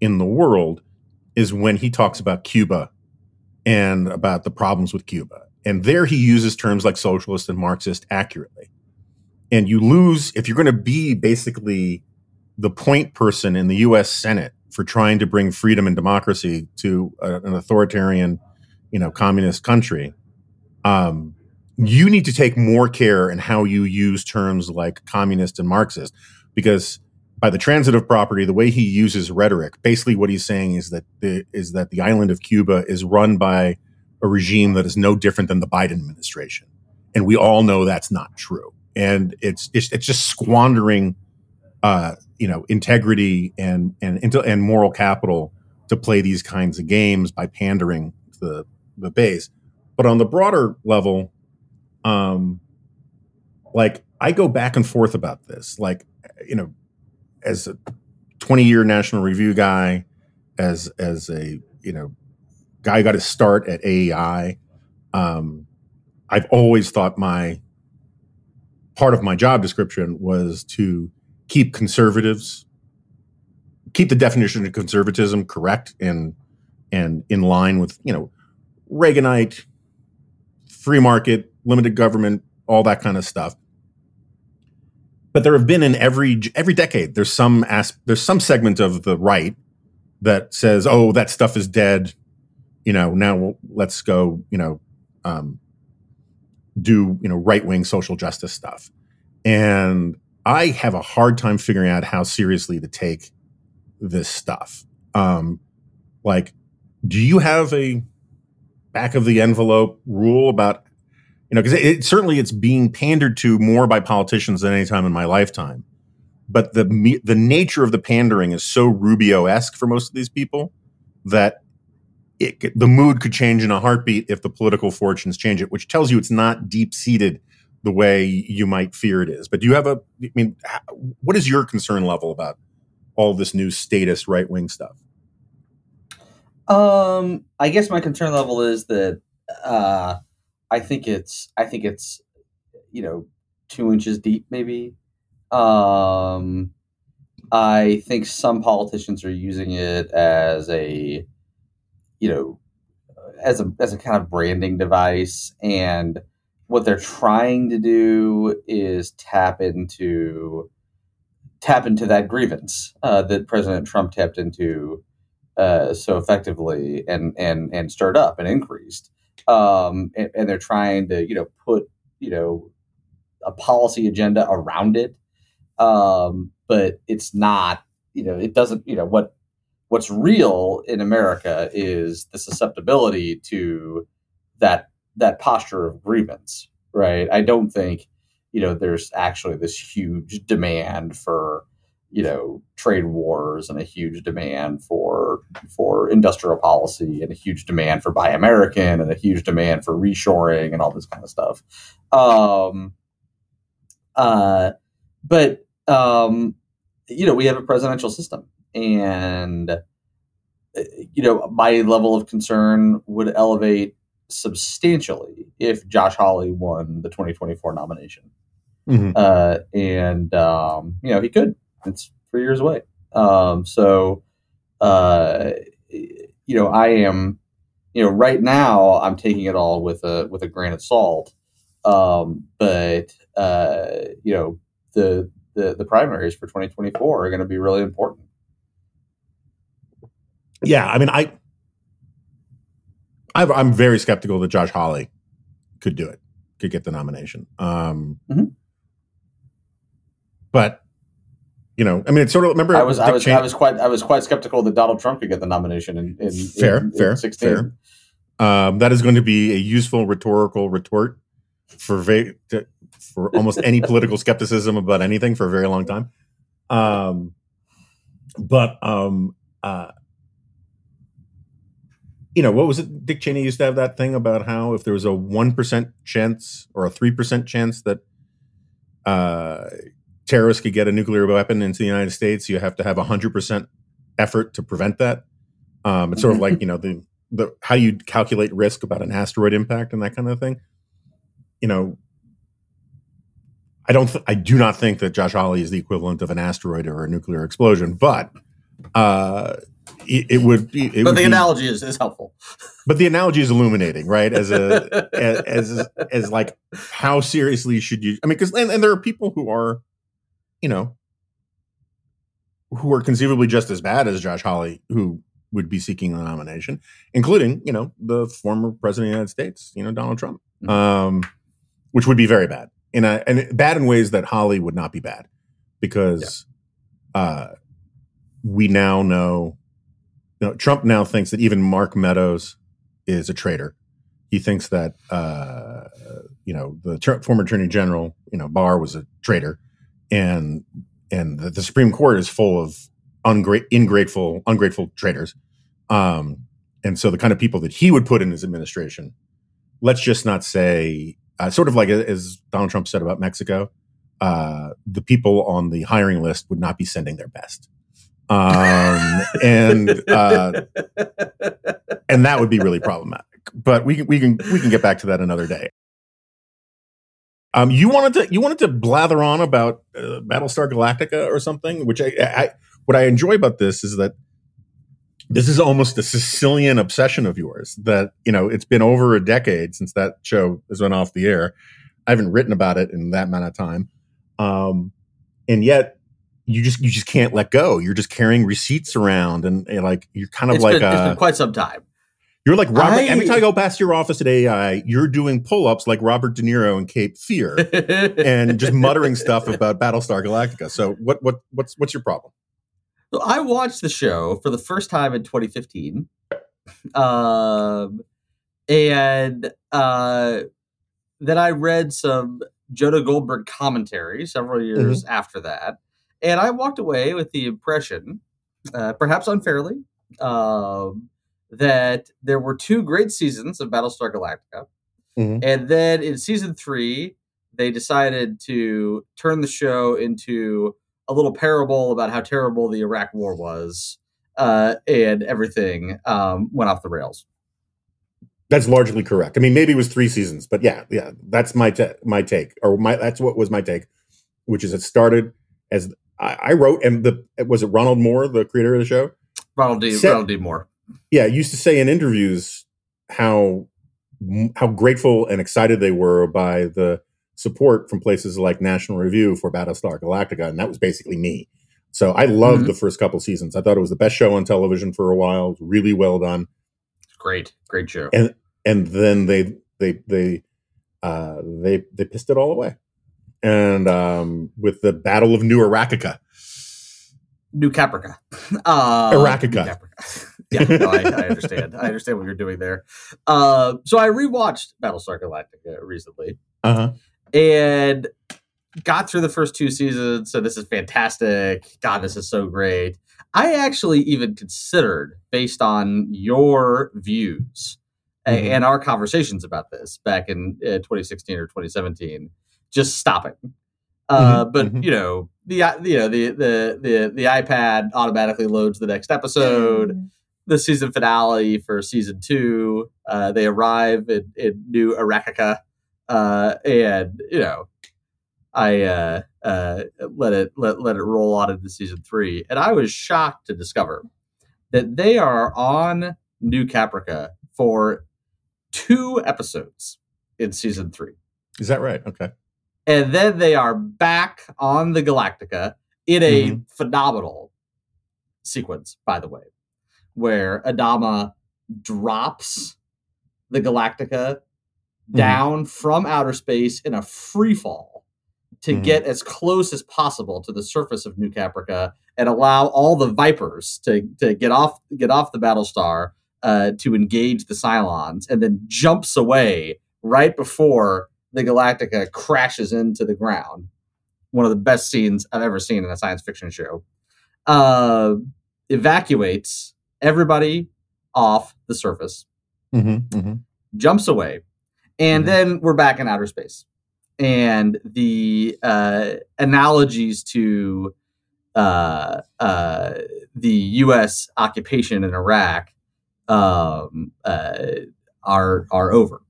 in the world is when he talks about Cuba and about the problems with Cuba And there he uses terms like socialist and Marxist accurately. And you lose, if you're going to be basically the point person in the U.S. Senate for trying to bring freedom and democracy to an authoritarian, communist country, you need to take more care in how you use terms like communist and Marxist, because by the transitive property, the way he uses rhetoric, basically what he's saying is that the island of Cuba is run by a regime that is no different than the Biden administration, and we all know that's not true. And it's just squandering, integrity and moral capital to play these kinds of games by pandering to the base. But on the broader level, I go back and forth about this. As a 20-year National Review guy, as a guy who got his start at AEI, I've always thought part of my job description was to keep the definition of conservatism correct and in line with, Reaganite, free market, limited government, all that kind of stuff. But there have been in every decade, there's some segment of the right that says, oh, that stuff is dead. Now let's go, do, right-wing social justice stuff. And I have a hard time figuring out how seriously to take this stuff. Do you have a back of the envelope rule about, because it's being pandered to more by politicians than any time in my lifetime. But the nature of the pandering is so Rubio-esque for most of these people that the mood could change in a heartbeat if the political fortunes change it, which tells you it's not deep-seated the way you might fear it is. But do you have what is your concern level about all this new status right-wing stuff? I guess my concern level is that I think it's 2 inches deep, maybe. I think some politicians are using it as a kind of branding device. And what they're trying to do is tap into that grievance that President Trump tapped into so effectively and stirred up and increased. And they're trying to, put, a policy agenda around it. But it's not, it doesn't, what's real in America is the susceptibility to that posture of grievance, right? I don't think, there's actually this huge demand for, trade wars and a huge demand for industrial policy and a huge demand for Buy American and a huge demand for reshoring and all this kind of stuff. We have a presidential system, and, my level of concern would elevate substantially if Josh Hawley won the 2024 nomination. Mm-hmm. He could. It's 3 years away. I am, right now I'm taking it all with a grain of salt. The primaries for 2024 are going to be really important. Yeah. I mean, I'm very skeptical that Josh Hawley could get the nomination. But it's sort of, remember, I was quite skeptical that Donald Trump could get the nomination in 16. Fair. That is going to be a useful rhetorical retort for almost any political skepticism about anything for a very long time. What was it? Dick Cheney used to have that thing about how if there was a 1% chance or a 3% chance that, terrorists could get a nuclear weapon into the United States, you have to have 100% effort to prevent that. It's sort of like, the how you calculate risk about an asteroid impact and that kind of thing. I do not think that Josh Hawley is the equivalent of an asteroid or a nuclear explosion, but The analogy is helpful. But the analogy is illuminating, right? As like how seriously should you? I mean, because and there are people who are, you know, who are conceivably just as bad as Josh Hawley, who would be seeking the nomination, including, you know, the former president of the United States, you know, Donald Trump, which would be very bad, and bad in ways that Hawley would not be bad, because we now know. No, Trump now thinks that even Mark Meadows is a traitor. He thinks that, you know, the former Attorney General, you know, Barr was a traitor, and the Supreme Court is full of ungrateful traitors. And so the kind of people that he would put in his administration, let's just not say, sort of like as Donald Trump said about Mexico, the people on the hiring list would not be sending their best. And that would be really problematic, but we can get back to that another day. You wanted to blather on about Battlestar Galactica or something, which what I enjoy about this is that this is almost a Sicilian obsession of yours that, you know, it's been over a decade since that show has went off the air. I haven't written about it in that amount of time. And yet, You just can't let go. You're just carrying receipts around, and like you're kind of it's been quite some time. You're like Robert. Every time I go past your office at AI, you're doing pull-ups like Robert De Niro in Cape Fear, and just muttering stuff about Battlestar Galactica. So what's your problem? So I watched the show for the first time in 2015, and then I read some Jonah Goldberg commentary several years after that. And I walked away with the impression, perhaps unfairly, that there were two great seasons of Battlestar Galactica. Mm-hmm. And then in season 3, they decided to turn the show into a little parable about how terrible the Iraq War was. And everything went off the rails. That's largely correct. I mean, maybe it was 3 seasons, but yeah, that's my take. That's what was my take, which is it started... As I wrote, and was it Ronald Moore, the creator of the show? Ronald D. Moore. Yeah, used to say in interviews how grateful and excited they were by the support from places like National Review for Battlestar Galactica, and that was basically me. So I loved the first couple seasons. I thought it was the best show on television for a while. Really well done. Great show. And then they pissed it all away. And with the Battle of New Caprica. Iraqica. Yeah, no, I understand. I understand what you're doing there. So I rewatched Battlestar Galactica recently and got through the first 2 seasons. So this is fantastic. God, this is so great. I actually even considered, based on your views and our conversations about this back in 2016 or 2017, just stopping, you know, the iPad automatically loads the next episode. The season finale for season 2, they arrive in New Iraqica, and you know, I let it roll on into season 3, and I was shocked to discover that they are on New Caprica for 2 episodes in season 3. Is that right? Okay. And then they are back on the Galactica in a phenomenal sequence, by the way, where Adama drops the Galactica down from outer space in a free fall to get as close as possible to the surface of New Caprica and allow all the Vipers to get off the Battlestar to engage the Cylons, and then jumps away right before the Galactica crashes into the ground. One of the best scenes I've ever seen in a science fiction show. Evacuates everybody off the surface. Jumps away. And then we're back in outer space. And the analogies to the U.S. occupation in Iraq are over.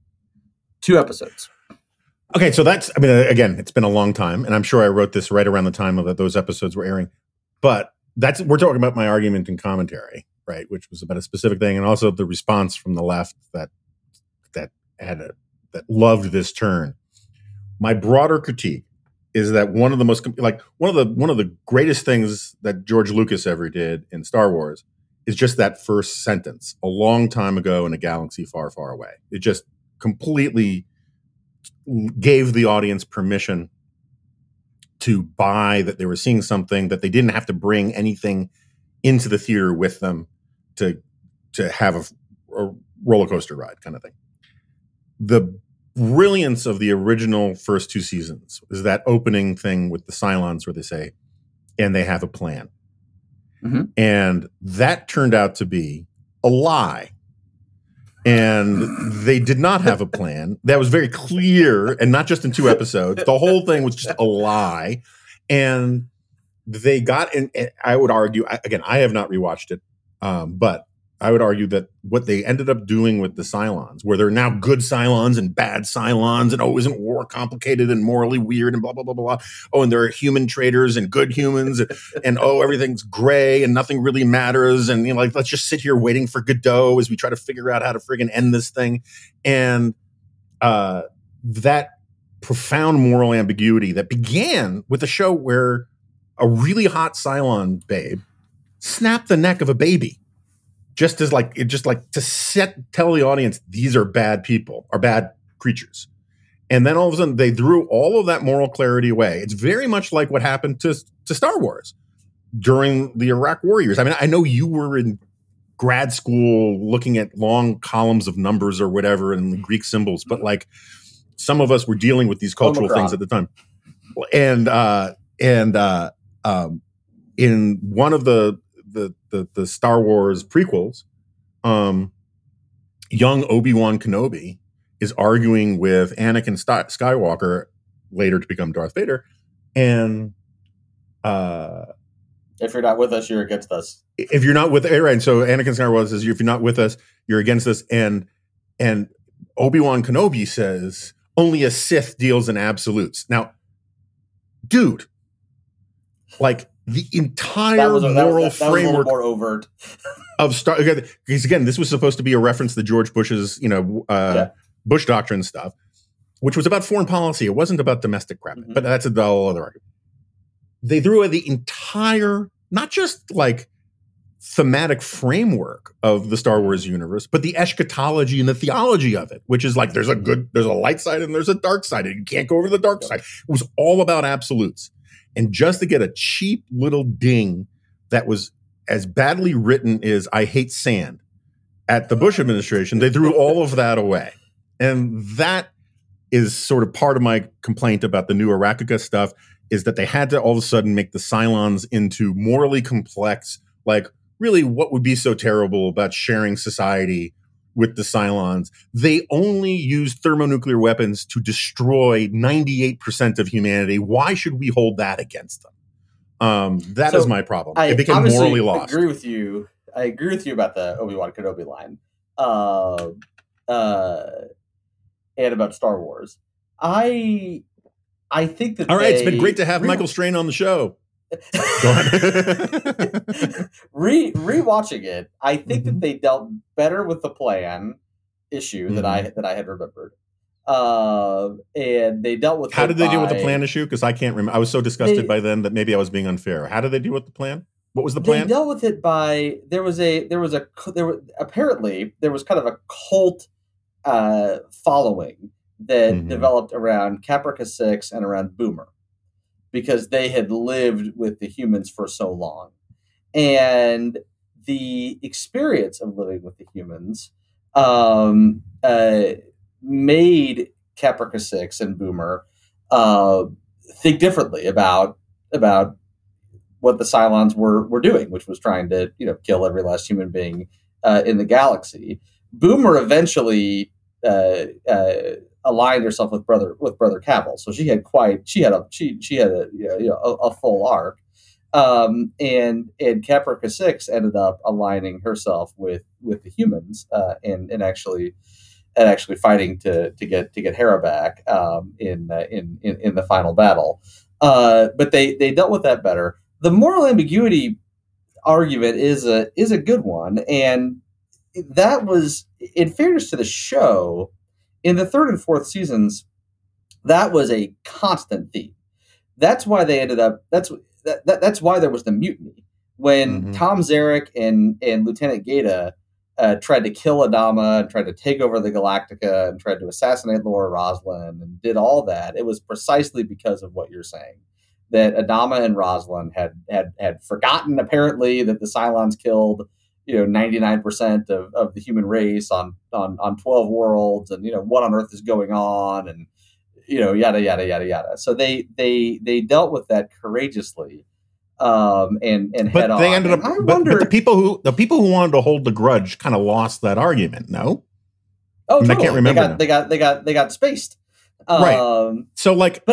2 episodes. Okay, so that's, I mean, again, it's been a long time, and I'm sure I wrote this right around the time that those episodes were airing, but we're talking about my argument and commentary, right, which was about a specific thing, and also the response from the left that loved this turn. My broader critique is that one of the most one of the greatest things that George Lucas ever did in Star Wars is just that first sentence, a long time ago in a galaxy far, far away. It just completely gave the audience permission to buy that they were seeing something, that they didn't have to bring anything into the theater with them to have a roller coaster ride kind of thing. The brilliance of the original first two seasons is that opening thing with the Cylons where they say, and they have a plan. Mm-hmm. And that turned out to be a lie. And they did not have a plan. That was very clear, and not just in two episodes. The whole thing was just a lie. And they got, and I would argue, again, I have not rewatched it, but I would argue that what they ended up doing with the Cylons, where there are now good Cylons and bad Cylons, and oh, isn't war complicated and morally weird and blah, blah, blah, blah. Oh, and there are human traitors and good humans and oh, everything's gray and nothing really matters. And, you know, like, let's just sit here waiting for Godot as we try to figure out how to friggin' end this thing. And that profound moral ambiguity that began with a show where a really hot Cylon babe snapped the neck of a baby. Just to tell the audience, these are bad people, are bad creatures. And then all of a sudden they threw all of that moral clarity away. It's very much like what happened to Star Wars during the Iraq War years. I mean, I know you were in grad school looking at long columns of numbers or whatever and Greek symbols, but like some of us were dealing with these cultural things at the time. And in one of the Star Wars prequels, young Obi-Wan Kenobi is arguing with Anakin Skywalker, later to become Darth Vader, and if you're not with us, you're against us. If you're not with, right? And so Anakin Skywalker says, "If you're not with us, you're against us." And Obi-Wan Kenobi says, "Only a Sith deals in absolutes." Now, dude, like. The entire moral framework of Star, because again, this was supposed to be a reference to George Bush's, Bush Doctrine stuff, which was about foreign policy. It wasn't about domestic crap, mm-hmm. But that's a whole other argument. They threw away the entire, not just like thematic framework of the Star Wars universe, but the eschatology and the theology of it, which is like there's a light side and there's a dark side, and you can't go over the dark side. It was all about absolutes. And just to get a cheap little ding that was as badly written as I hate sand at the Bush administration, they threw all of that away. And that is sort of part of my complaint about the new Arrakaka stuff, is that they had to all of a sudden make the Cylons into morally complex, like really what would be so terrible about sharing society with the Cylons. They only use thermonuclear weapons to destroy 98% of humanity. Why should we hold that against them? That is my problem. It became morally lost. I agree with you about the Obi-Wan Kenobi line and about Star Wars. I think that all right, it's been great to have Michael Strain on the show. Go on. Rewatching it, I think that they dealt better with the plan issue that I had remembered, and they dealt with. How did they deal with the plan issue? Because I can't remember. I was so disgusted by then that maybe I was being unfair. How did they deal with the plan? What was the plan? They dealt with it by there was kind of a cult following that developed around Caprica 6 and around Boomer, because they had lived with the humans for so long. And the experience of living with the humans made Caprica 6 and Boomer think differently about what the Cylons were doing, which was trying to kill every last human being in the galaxy. Boomer eventually aligned herself with Brother Cavill, so she had a full arc, and Caprica 6 ended up aligning herself with the humans, and actually fighting to get Hera back in the final battle. But they dealt with that better. The moral ambiguity argument is a good one. And that was, in fairness to the show, in the third and fourth seasons, that was a constant theme. That's why they ended up, that's why there was the mutiny. When Tom Zarek and Lieutenant Gaeta tried to kill Adama and tried to take over the Galactica and tried to assassinate Laura Roslin and did all that, it was precisely because of what you're saying, that Adama and Roslin had forgotten, apparently, that the Cylons killed, 99% of the human race on 12 worlds, and, what on earth is going on, and, yada, yada, yada, yada. So they dealt with that courageously. But the people who wanted to hold the grudge kind of lost that argument. No. Oh, totally. I can't remember. They got spaced. Right. So Cylons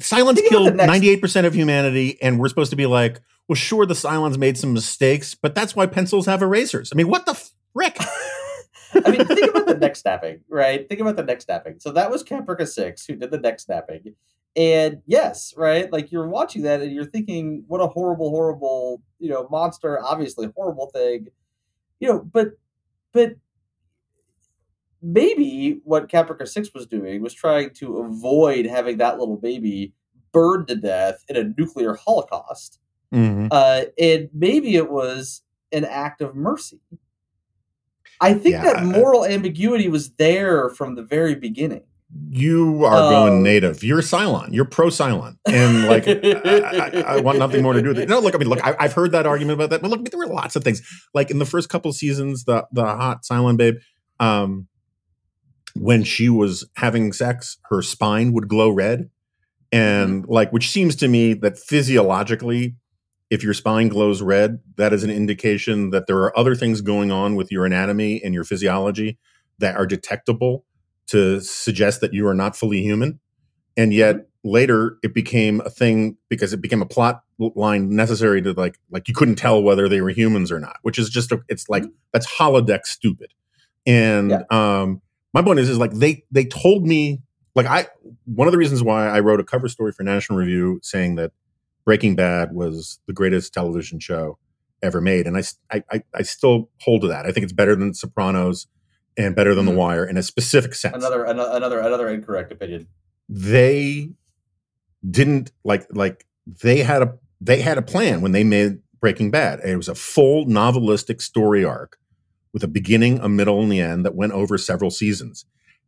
killed 98% of humanity. And we're supposed to be like, well, sure, the Cylons made some mistakes, but that's why pencils have erasers. I mean, what the frick? Think about the neck snapping, right? Think about the neck snapping. So that was Caprica Six who did the neck snapping. And yes, right, like you're watching that and you're thinking, what a horrible, horrible, monster, obviously horrible thing, but maybe what Caprica 6 was doing was trying to avoid having that little baby burned to death in a nuclear holocaust. And maybe it was an act of mercy. I think that moral ambiguity was there from the very beginning. You are going native. You're Cylon. You're pro-Cylon. And like, I want nothing more to do with it. No, look, I've heard that argument about that. But look, there were lots of things. Like in the first couple of seasons, the hot Cylon babe, when she was having sex, her spine would glow red. And like, which seems to me that physiologically, if your spine glows red, that is an indication that there are other things going on with your anatomy and your physiology that are detectable to suggest that you are not fully human. And yet later it became a thing because it became a plot line necessary to like you couldn't tell whether they were humans or not, which is just, it's like, that's holodeck stupid. And my point is like, they told me, like one of the reasons why I wrote a cover story for National Review saying that Breaking Bad was the greatest television show ever made. And I still hold to that. I think it's better than Sopranos and better than The Wire in a specific sense. Another incorrect opinion. They didn't they had a plan when they made Breaking Bad. It was a full novelistic story arc with a beginning, a middle, and the end that went over several seasons.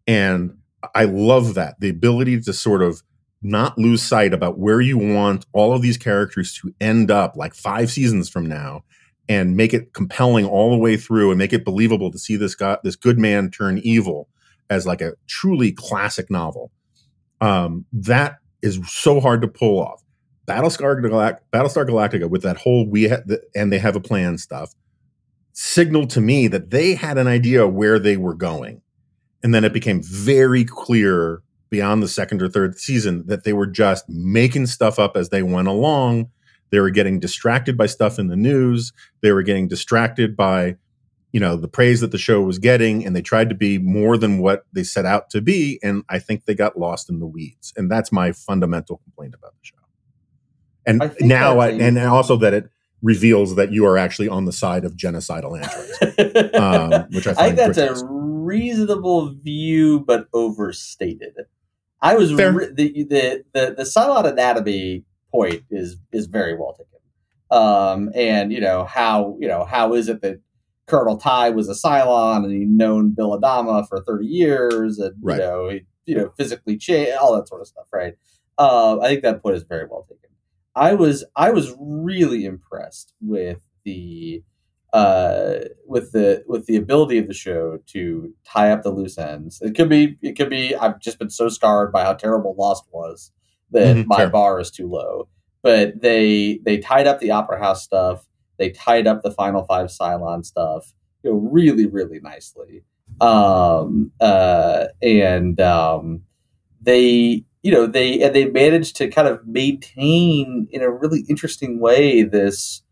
And I love that. The ability to sort of not lose sight about where you want all of these characters to end up like 5 seasons from now, and make it compelling all the way through and make it believable to see this good man turn evil as like a truly classic novel. That is so hard to pull off. Battlestar Galactica with that whole and they have a plan stuff signaled to me that they had an idea where they were going. And then it became very clear beyond the second or third season that they were just making stuff up as they went along. They were getting distracted by stuff in the news. They were getting distracted by, the praise that the show was getting, and they tried to be more than what they set out to be. And I think they got lost in the weeds. And that's my fundamental complaint about the show. And now, and also that it reveals that you are actually on the side of genocidal androids, which I think that's a reasonable view, but overstated. I was the Cylon anatomy point is very well taken, and how is it that Colonel Tai was a Cylon and he'd known Bill Adama for 30 years, and right. he physically changed, all that sort of stuff, right? I think that point is very well taken. I was really impressed with the ability of the show to tie up the loose ends. It could be I've just been so scarred by how terrible Lost was that my bar is too low, but they tied up the Opera House stuff. They tied up the Final 5 Cylon stuff, really, really nicely. They managed to kind of maintain in a really interesting way this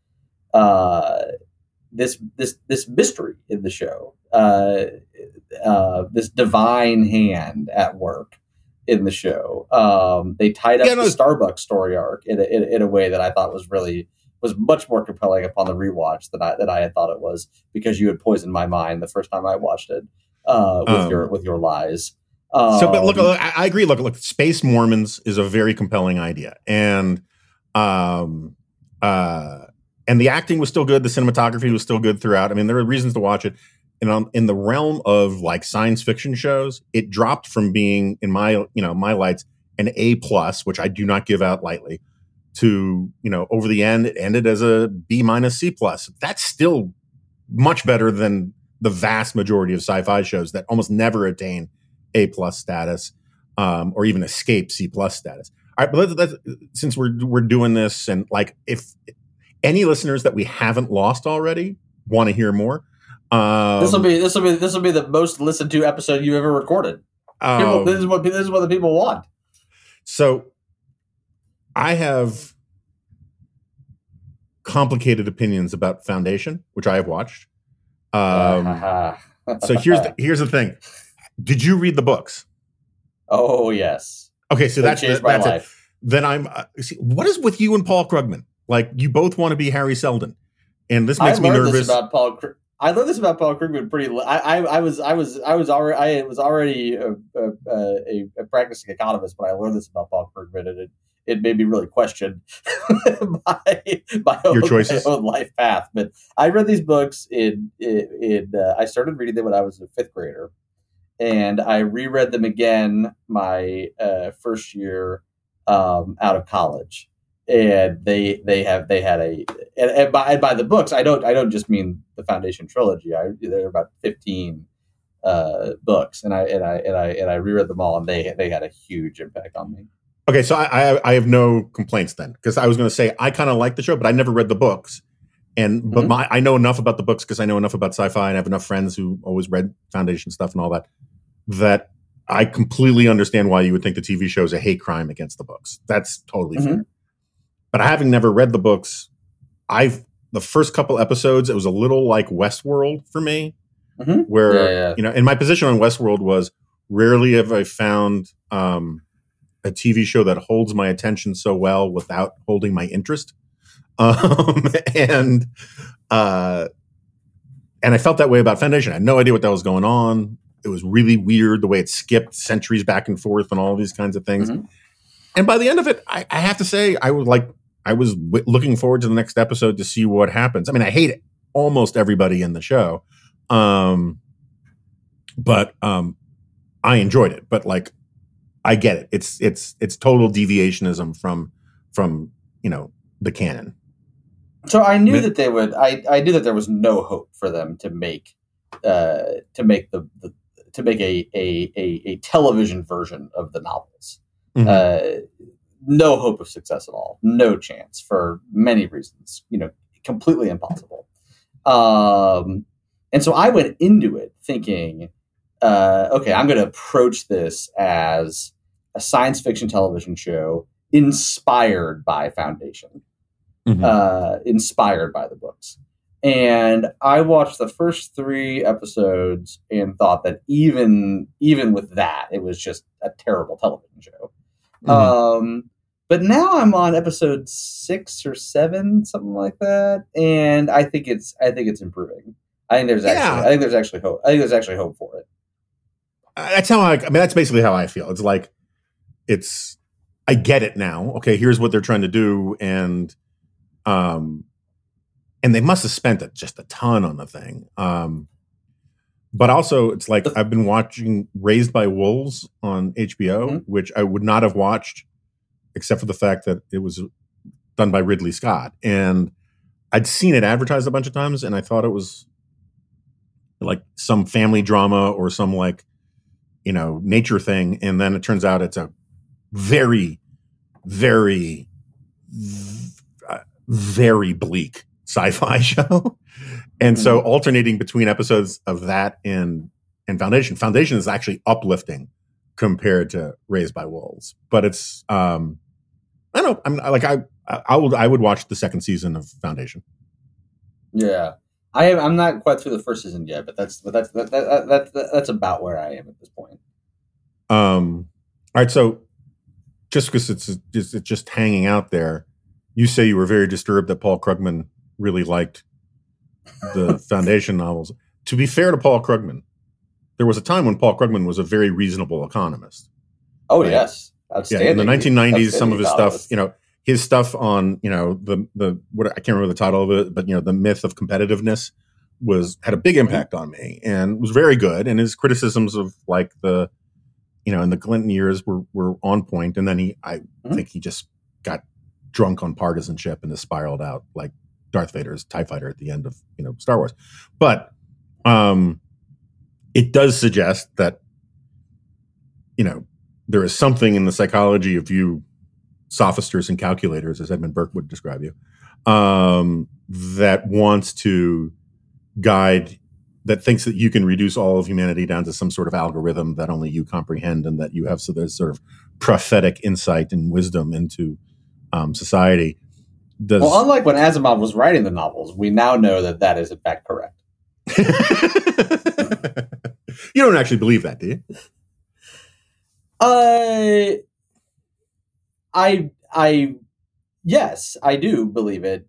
mystery in the show, this divine hand at work in the show. They tied up the Starbucks story arc in a way that I thought was really was much more compelling upon the rewatch than I had thought it was, because you had poisoned my mind the first time I watched it with your lies. So, but look, I agree. Look, Space Mormons is a very compelling idea, and the acting was still good. The cinematography was still good throughout. I mean, there were reasons to watch it. And in the realm of like science fiction shows, it dropped from being in my lights an A+, which I do not give out lightly, to, you know, over the end, it ended as a B-, C+. That's still much better than the vast majority of sci-fi shows that almost never attain A+ status, or even escape C+ status. All right, but since we're doing this, and like, if any listeners that we haven't lost already want to hear more, this will be the most listened to episode you ever recorded. This is what the people want. So, I have complicated opinions about Foundation, which I have watched. So here's the thing. Did you read the books? Oh, yes. Okay, so that's it. Then I'm what is with you and Paul Krugman? Like, you both want to be Harry Seldon, and this makes me nervous. I learned this about Paul Krugman pretty. I was already a practicing economist, but I learned this about Paul Krugman, and it made me really question my own life path. But I read these books I started reading them when I was a fifth grader. And I reread them again my first year out of college, and they had, by the books, I don't just mean the Foundation trilogy. There are about 15 books, and I reread them all, and they had a huge impact on me. Okay, so I have no complaints then, because I was going to say I kind of like the show, but I never read the books. I know enough about the books because I know enough about sci-fi, and I have enough friends who always read Foundation stuff and all that, that I completely understand why you would think the TV show is a hate crime against the books. That's totally fair. But having never read the books, the first couple episodes, it was a little like Westworld for me, where you know, and my position on Westworld was, rarely have I found a TV show that holds my attention so well without holding my interest. And I felt that way about Foundation. I had no idea what that was going on. It was really weird the way it skipped centuries back and forth and all these kinds of things. Mm-hmm. And by the end of it, I have to say, I was looking forward to the next episode to see what happens. I mean, I hate almost everybody in the show, but I enjoyed it. But like, I get it. It's total deviationism from you know, the canon. So I knew that they would. I knew that there was no hope for them to make a television version of the novels. Mm-hmm. No hope of success at all. No chance, for many reasons. You know, completely impossible. And so I went into it thinking, okay, I'm going to approach this as a science fiction television show inspired by Foundation. Mm-hmm. Inspired by the books. And I watched the first 3 episodes and thought that even with that, it was just a terrible television show. Mm-hmm. But now I'm on episode 6 or 7, something like that, and I think it's improving. I think there's actually hope. I think there's actually hope for it. That's basically how I feel. It's like, I get it now. Okay, here's what they're trying to do, and they must have spent just a ton on the thing. But also, it's like, I've been watching Raised by Wolves on HBO, mm-hmm. which I would not have watched except for the fact that it was done by Ridley Scott. And I'd seen it advertised a bunch of times, and I thought it was like some family drama or some, like, you know, nature thing. And then it turns out it's a very, very, very bleak sci-fi show. And so alternating between episodes of that and Foundation is actually uplifting compared to Raised by Wolves. But it's I don't know, I'm like, I would watch the second season of Foundation. Yeah. I'm not quite through the first season yet, but that's about where I am at this point. All right, so just because it's just hanging out there, you say you were very disturbed that Paul Krugman really liked the Foundation novels. To be fair to Paul Krugman, there was a time when Paul Krugman was a very reasonable economist. Oh, right? Yes. Outstanding. Yeah, in the 1990s, some of his stuff, you know, his stuff on, you know, the what I can't remember the title of it, but, you know, the myth of competitiveness had a big impact on me and was very good. And his criticisms of like the, you know, in the Clinton years were on point. And then I think he just got drunk on partisanship and has spiraled out like Darth Vader's TIE fighter at the end of, you know, Star Wars. But it does suggest that, you know, there is something in the psychology of you sophisters and calculators, as Edmund Burke would describe you, that wants to guide, that thinks that you can reduce all of humanity down to some sort of algorithm that only you comprehend, and that you have so there's sort of prophetic insight and wisdom into society. Well, unlike when Asimov was writing the novels, we now know that that is in fact correct. You don't actually believe that, do you? Yes, I do believe it.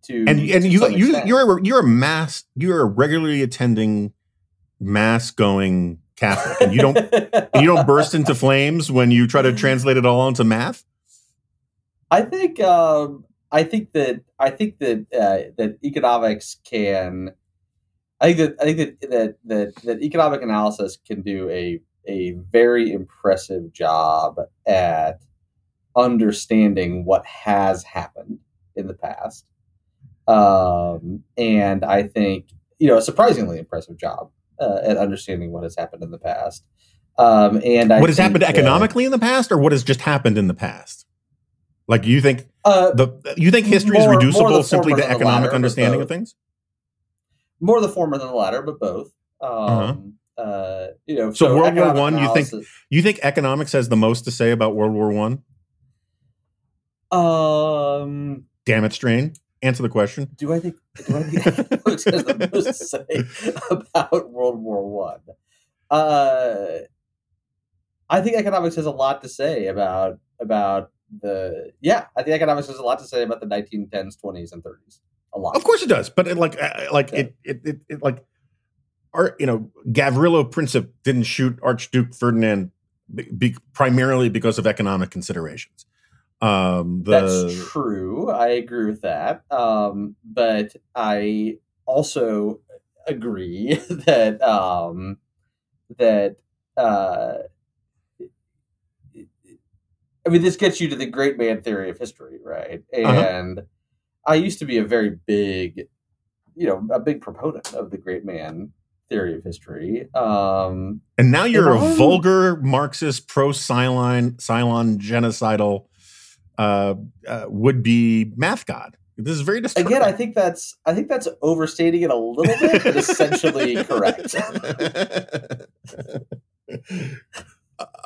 You're a regularly attending mass-going Catholic, and you don't burst into flames when you try to translate it all into math. I think that economics can. I think that economic analysis can do a very impressive job at understanding what has happened in the past. And I think, you know, a surprisingly impressive job at understanding what has happened in the past. What has happened economically in the past, or what has just happened in the past? Like, you think history is reducible simply to economic understanding of things? More the former than the latter, but both. You know, so World War One, you think economics has the most to say about World War One? Damn it, Strain. Answer the question. Do I think economics has the most to say about World War One? I think economics has a lot to say about the. Yeah, I think economics has a lot to say about the 1910s, 20s, and 30s. A lot. Of course it does, but you know, Gavrilo Princip didn't shoot Archduke Ferdinand primarily because of economic considerations. That's true. I agree with that. But I also agree that I mean, this gets you to the great man theory of history, right? And I used to be a big proponent of the great man theory of history. And now you're a vulgar Marxist pro-Cylon genocidal would-be math god. This is very disturbing. Again, I think that's overstating it a little bit, but essentially correct.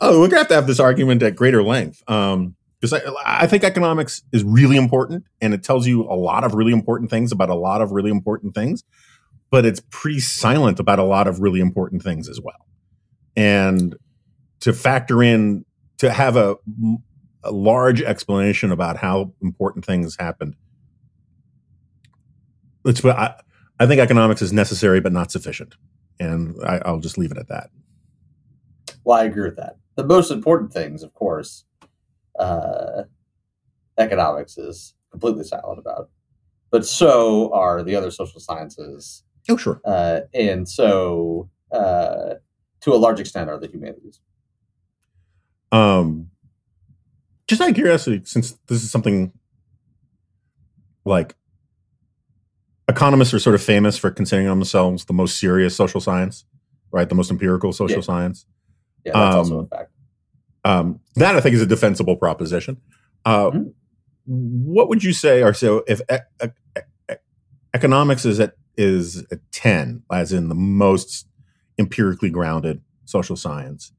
We're going to have this argument at greater length. Because I think economics is really important, and it tells you a lot of really important things about a lot of really important things, but it's pretty silent about a lot of really important things as well. And to factor in, to have a large explanation about how important things happened, I think economics is necessary but not sufficient. And I'll just leave it at that. Well, I agree with that. The most important things, of course, economics is completely silent about, but so are the other social sciences. Oh, sure. And so, to a large extent, are the humanities. Just out of curiosity, since this is something like economists are sort of famous for considering themselves the most serious social science, right? The most empirical social science. Yeah, that's also a fact. That I think is a defensible proposition. What would you say? If economics is a 10, as in the most empirically grounded social science,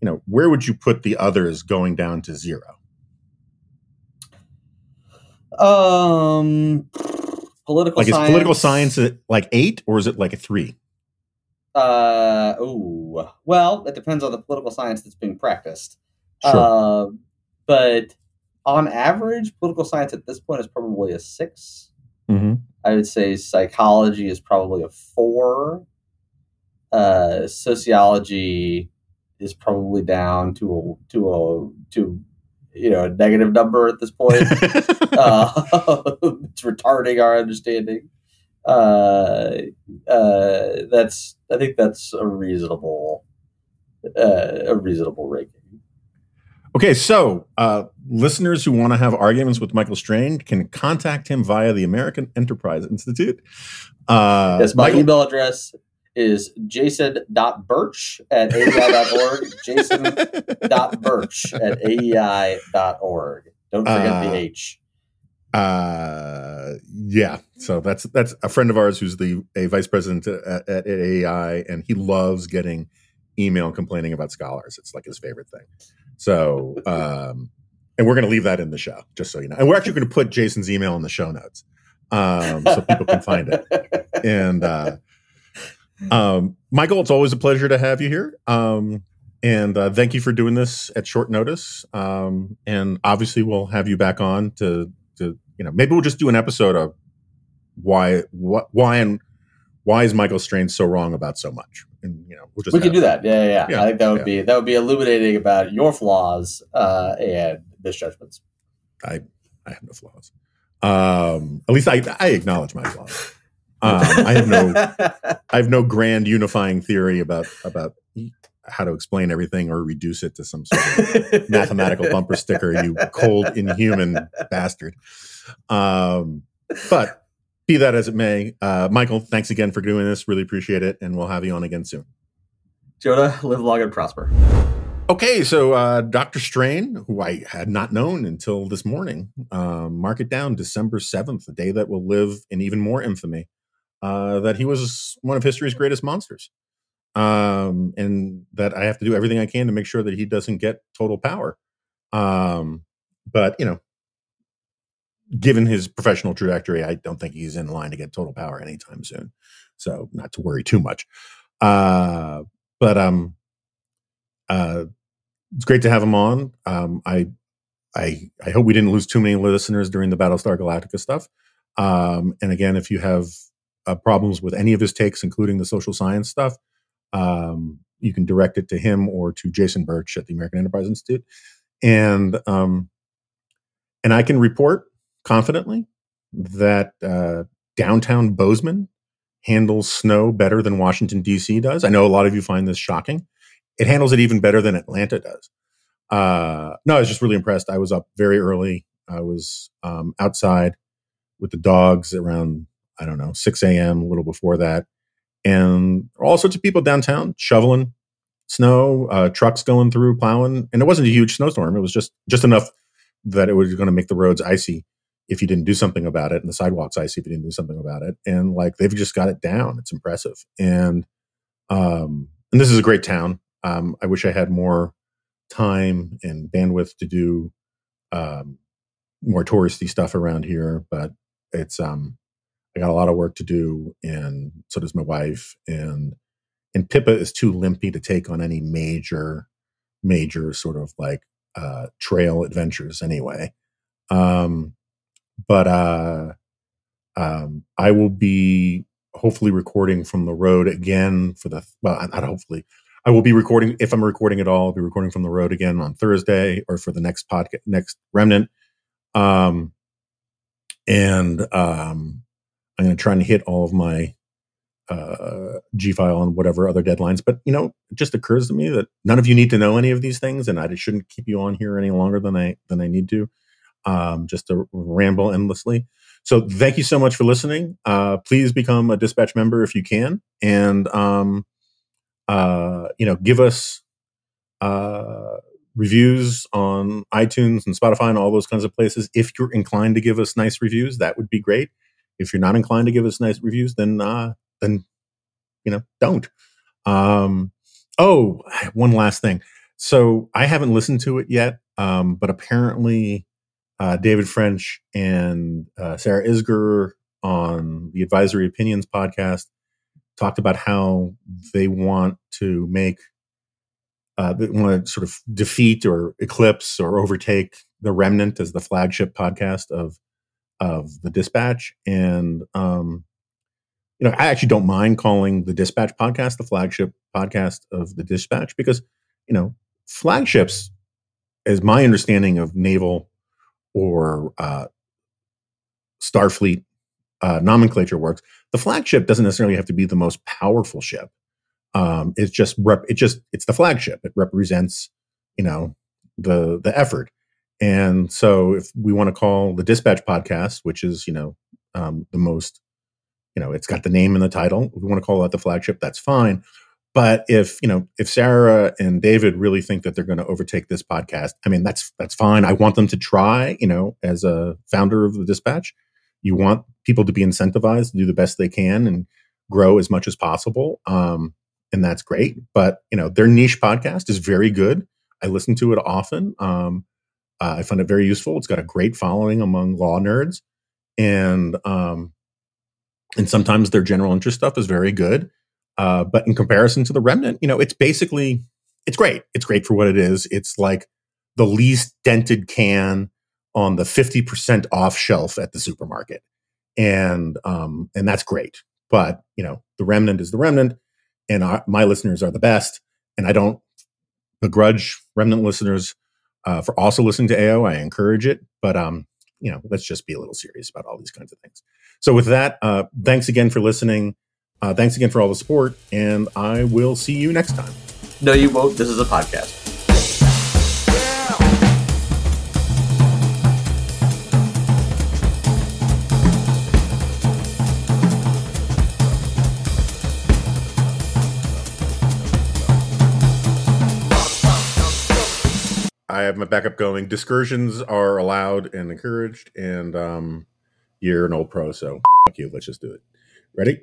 you know, where would you put the others going down to 0? Political science. Is political science like 8, or is it like a 3? Well, it depends on the political science that's being practiced. Sure. But on average, political science at this point is probably a 6. Mm-hmm. I would say psychology is probably a 4. Sociology is probably down to a negative number at this point. It's retarding our understanding. I think that's a reasonable ranking. Okay, so listeners who want to have arguments with Michael Strain can contact him via the American Enterprise Institute. Yes, my email address is jason.birch@aei.org, jason.birch@aei.org. Don't forget the H. Yeah, so that's a friend of ours who's a vice president at AEI, and he loves getting email complaining about scholars. It's like his favorite thing. So, and we're going to leave that in the show, just so you know. And we're actually going to put Jason's email in the show notes, so people can find it. And Michael, it's always a pleasure to have you here. And thank you for doing this at short notice. And obviously, we'll have you back on to maybe we'll just do an episode of why is Michael Strain so wrong about so much? And we can do that. Yeah. I think that would be illuminating about your flaws and misjudgments. I have no flaws. At least I acknowledge my flaws. I have no grand unifying theory about how to explain everything or reduce it to some sort of mathematical bumper sticker, you cold, inhuman bastard. But be that as it may, Michael, thanks again for doing this. Really appreciate it. And we'll have you on again soon. Jonah, live long and prosper. Okay, so Dr. Strain, who I had not known until this morning, mark it down, December 7th, the day that will live in even more infamy, that he was one of history's greatest monsters. And that I have to do everything I can to make sure that he doesn't get total power. But, given his professional trajectory, I don't think he's in line to get total power anytime soon. So not to worry too much. But it's great to have him on. I hope we didn't lose too many listeners during the Battlestar Galactica stuff. And again, if you have problems with any of his takes, including the social science stuff, you can direct it to him or to Jason Birch at the American Enterprise Institute. And I can report confidently that downtown Bozeman handles snow better than Washington, D.C. does. I know a lot of you find this shocking. It handles it even better than Atlanta does. No, I was just really impressed. I was up very early. I was outside with the dogs around, 6 a.m., a little before that. And all sorts of people downtown shoveling snow, trucks going through, plowing. And it wasn't a huge snowstorm. It was just enough that it was going to make the roads icy if you didn't do something about it, and the sidewalks icy if you didn't do something about it. And they've just got it down. It's impressive. And this is a great town. I wish I had more time and bandwidth to do more touristy stuff around here, but it's I got a lot of work to do, and so does my wife. And Pippa is too limpy to take on any major sort of trail adventures anyway. But I will be hopefully recording from the road again I will be recording, if I'm recording at all, I'll be recording from the road again on Thursday or for the next podcast, next Remnant. I'm going to try and hit all of my G-file and whatever other deadlines. But, it just occurs to me that none of you need to know any of these things, and I just shouldn't keep you on here any longer than I need to, just to ramble endlessly. So thank you so much for listening. Please become a Dispatch member if you can. And, give us reviews on iTunes and Spotify and all those kinds of places. If you're inclined to give us nice reviews, that would be great. If you're not inclined to give us nice reviews, then don't. One last thing. So I haven't listened to it yet, but apparently David French and Sarah Isger on the Advisory Opinions podcast talked about how they want to make that want to sort of defeat or eclipse or overtake the Remnant as the flagship podcast of the Dispatch. And, you know, I actually don't mind calling the Dispatch podcast the flagship podcast of the Dispatch because, you know, flagships, as my understanding of naval or Starfleet nomenclature works, the flagship doesn't necessarily have to be the most powerful ship. It's the flagship. It represents, you know, the effort. And so if we want to call the Dispatch podcast, which is, you know, the most, you know, it's got the name and the title. If we want to call that the flagship, that's fine. But if, you know, if Sarah and David really think that they're going to overtake this podcast, I mean, that's fine. I want them to try, you know, as a founder of the Dispatch, you want people to be incentivized to do the best they can and grow as much as possible. And that's great. But, you know, their niche podcast is very good. I listen to it often. I find it very useful. It's got a great following among law nerds. And sometimes their general interest stuff is very good. But in comparison to the Remnant, you know, it's basically, it's great. It's great for what it is. It's like the least dented can on the 50% off shelf at the supermarket. And that's great. But, you know, the Remnant is the Remnant, and my listeners are the best. And I don't begrudge Remnant listeners for also listening to AO. I encourage it. But, you know, let's just be a little serious about all these kinds of things. So with that, thanks again for listening. Thanks again for all the support, and I will see you next time. No, you won't. This is a podcast. I have my backup going. Discursions are allowed and encouraged, and you're an old pro, so fuck you. Let's just do it. Ready?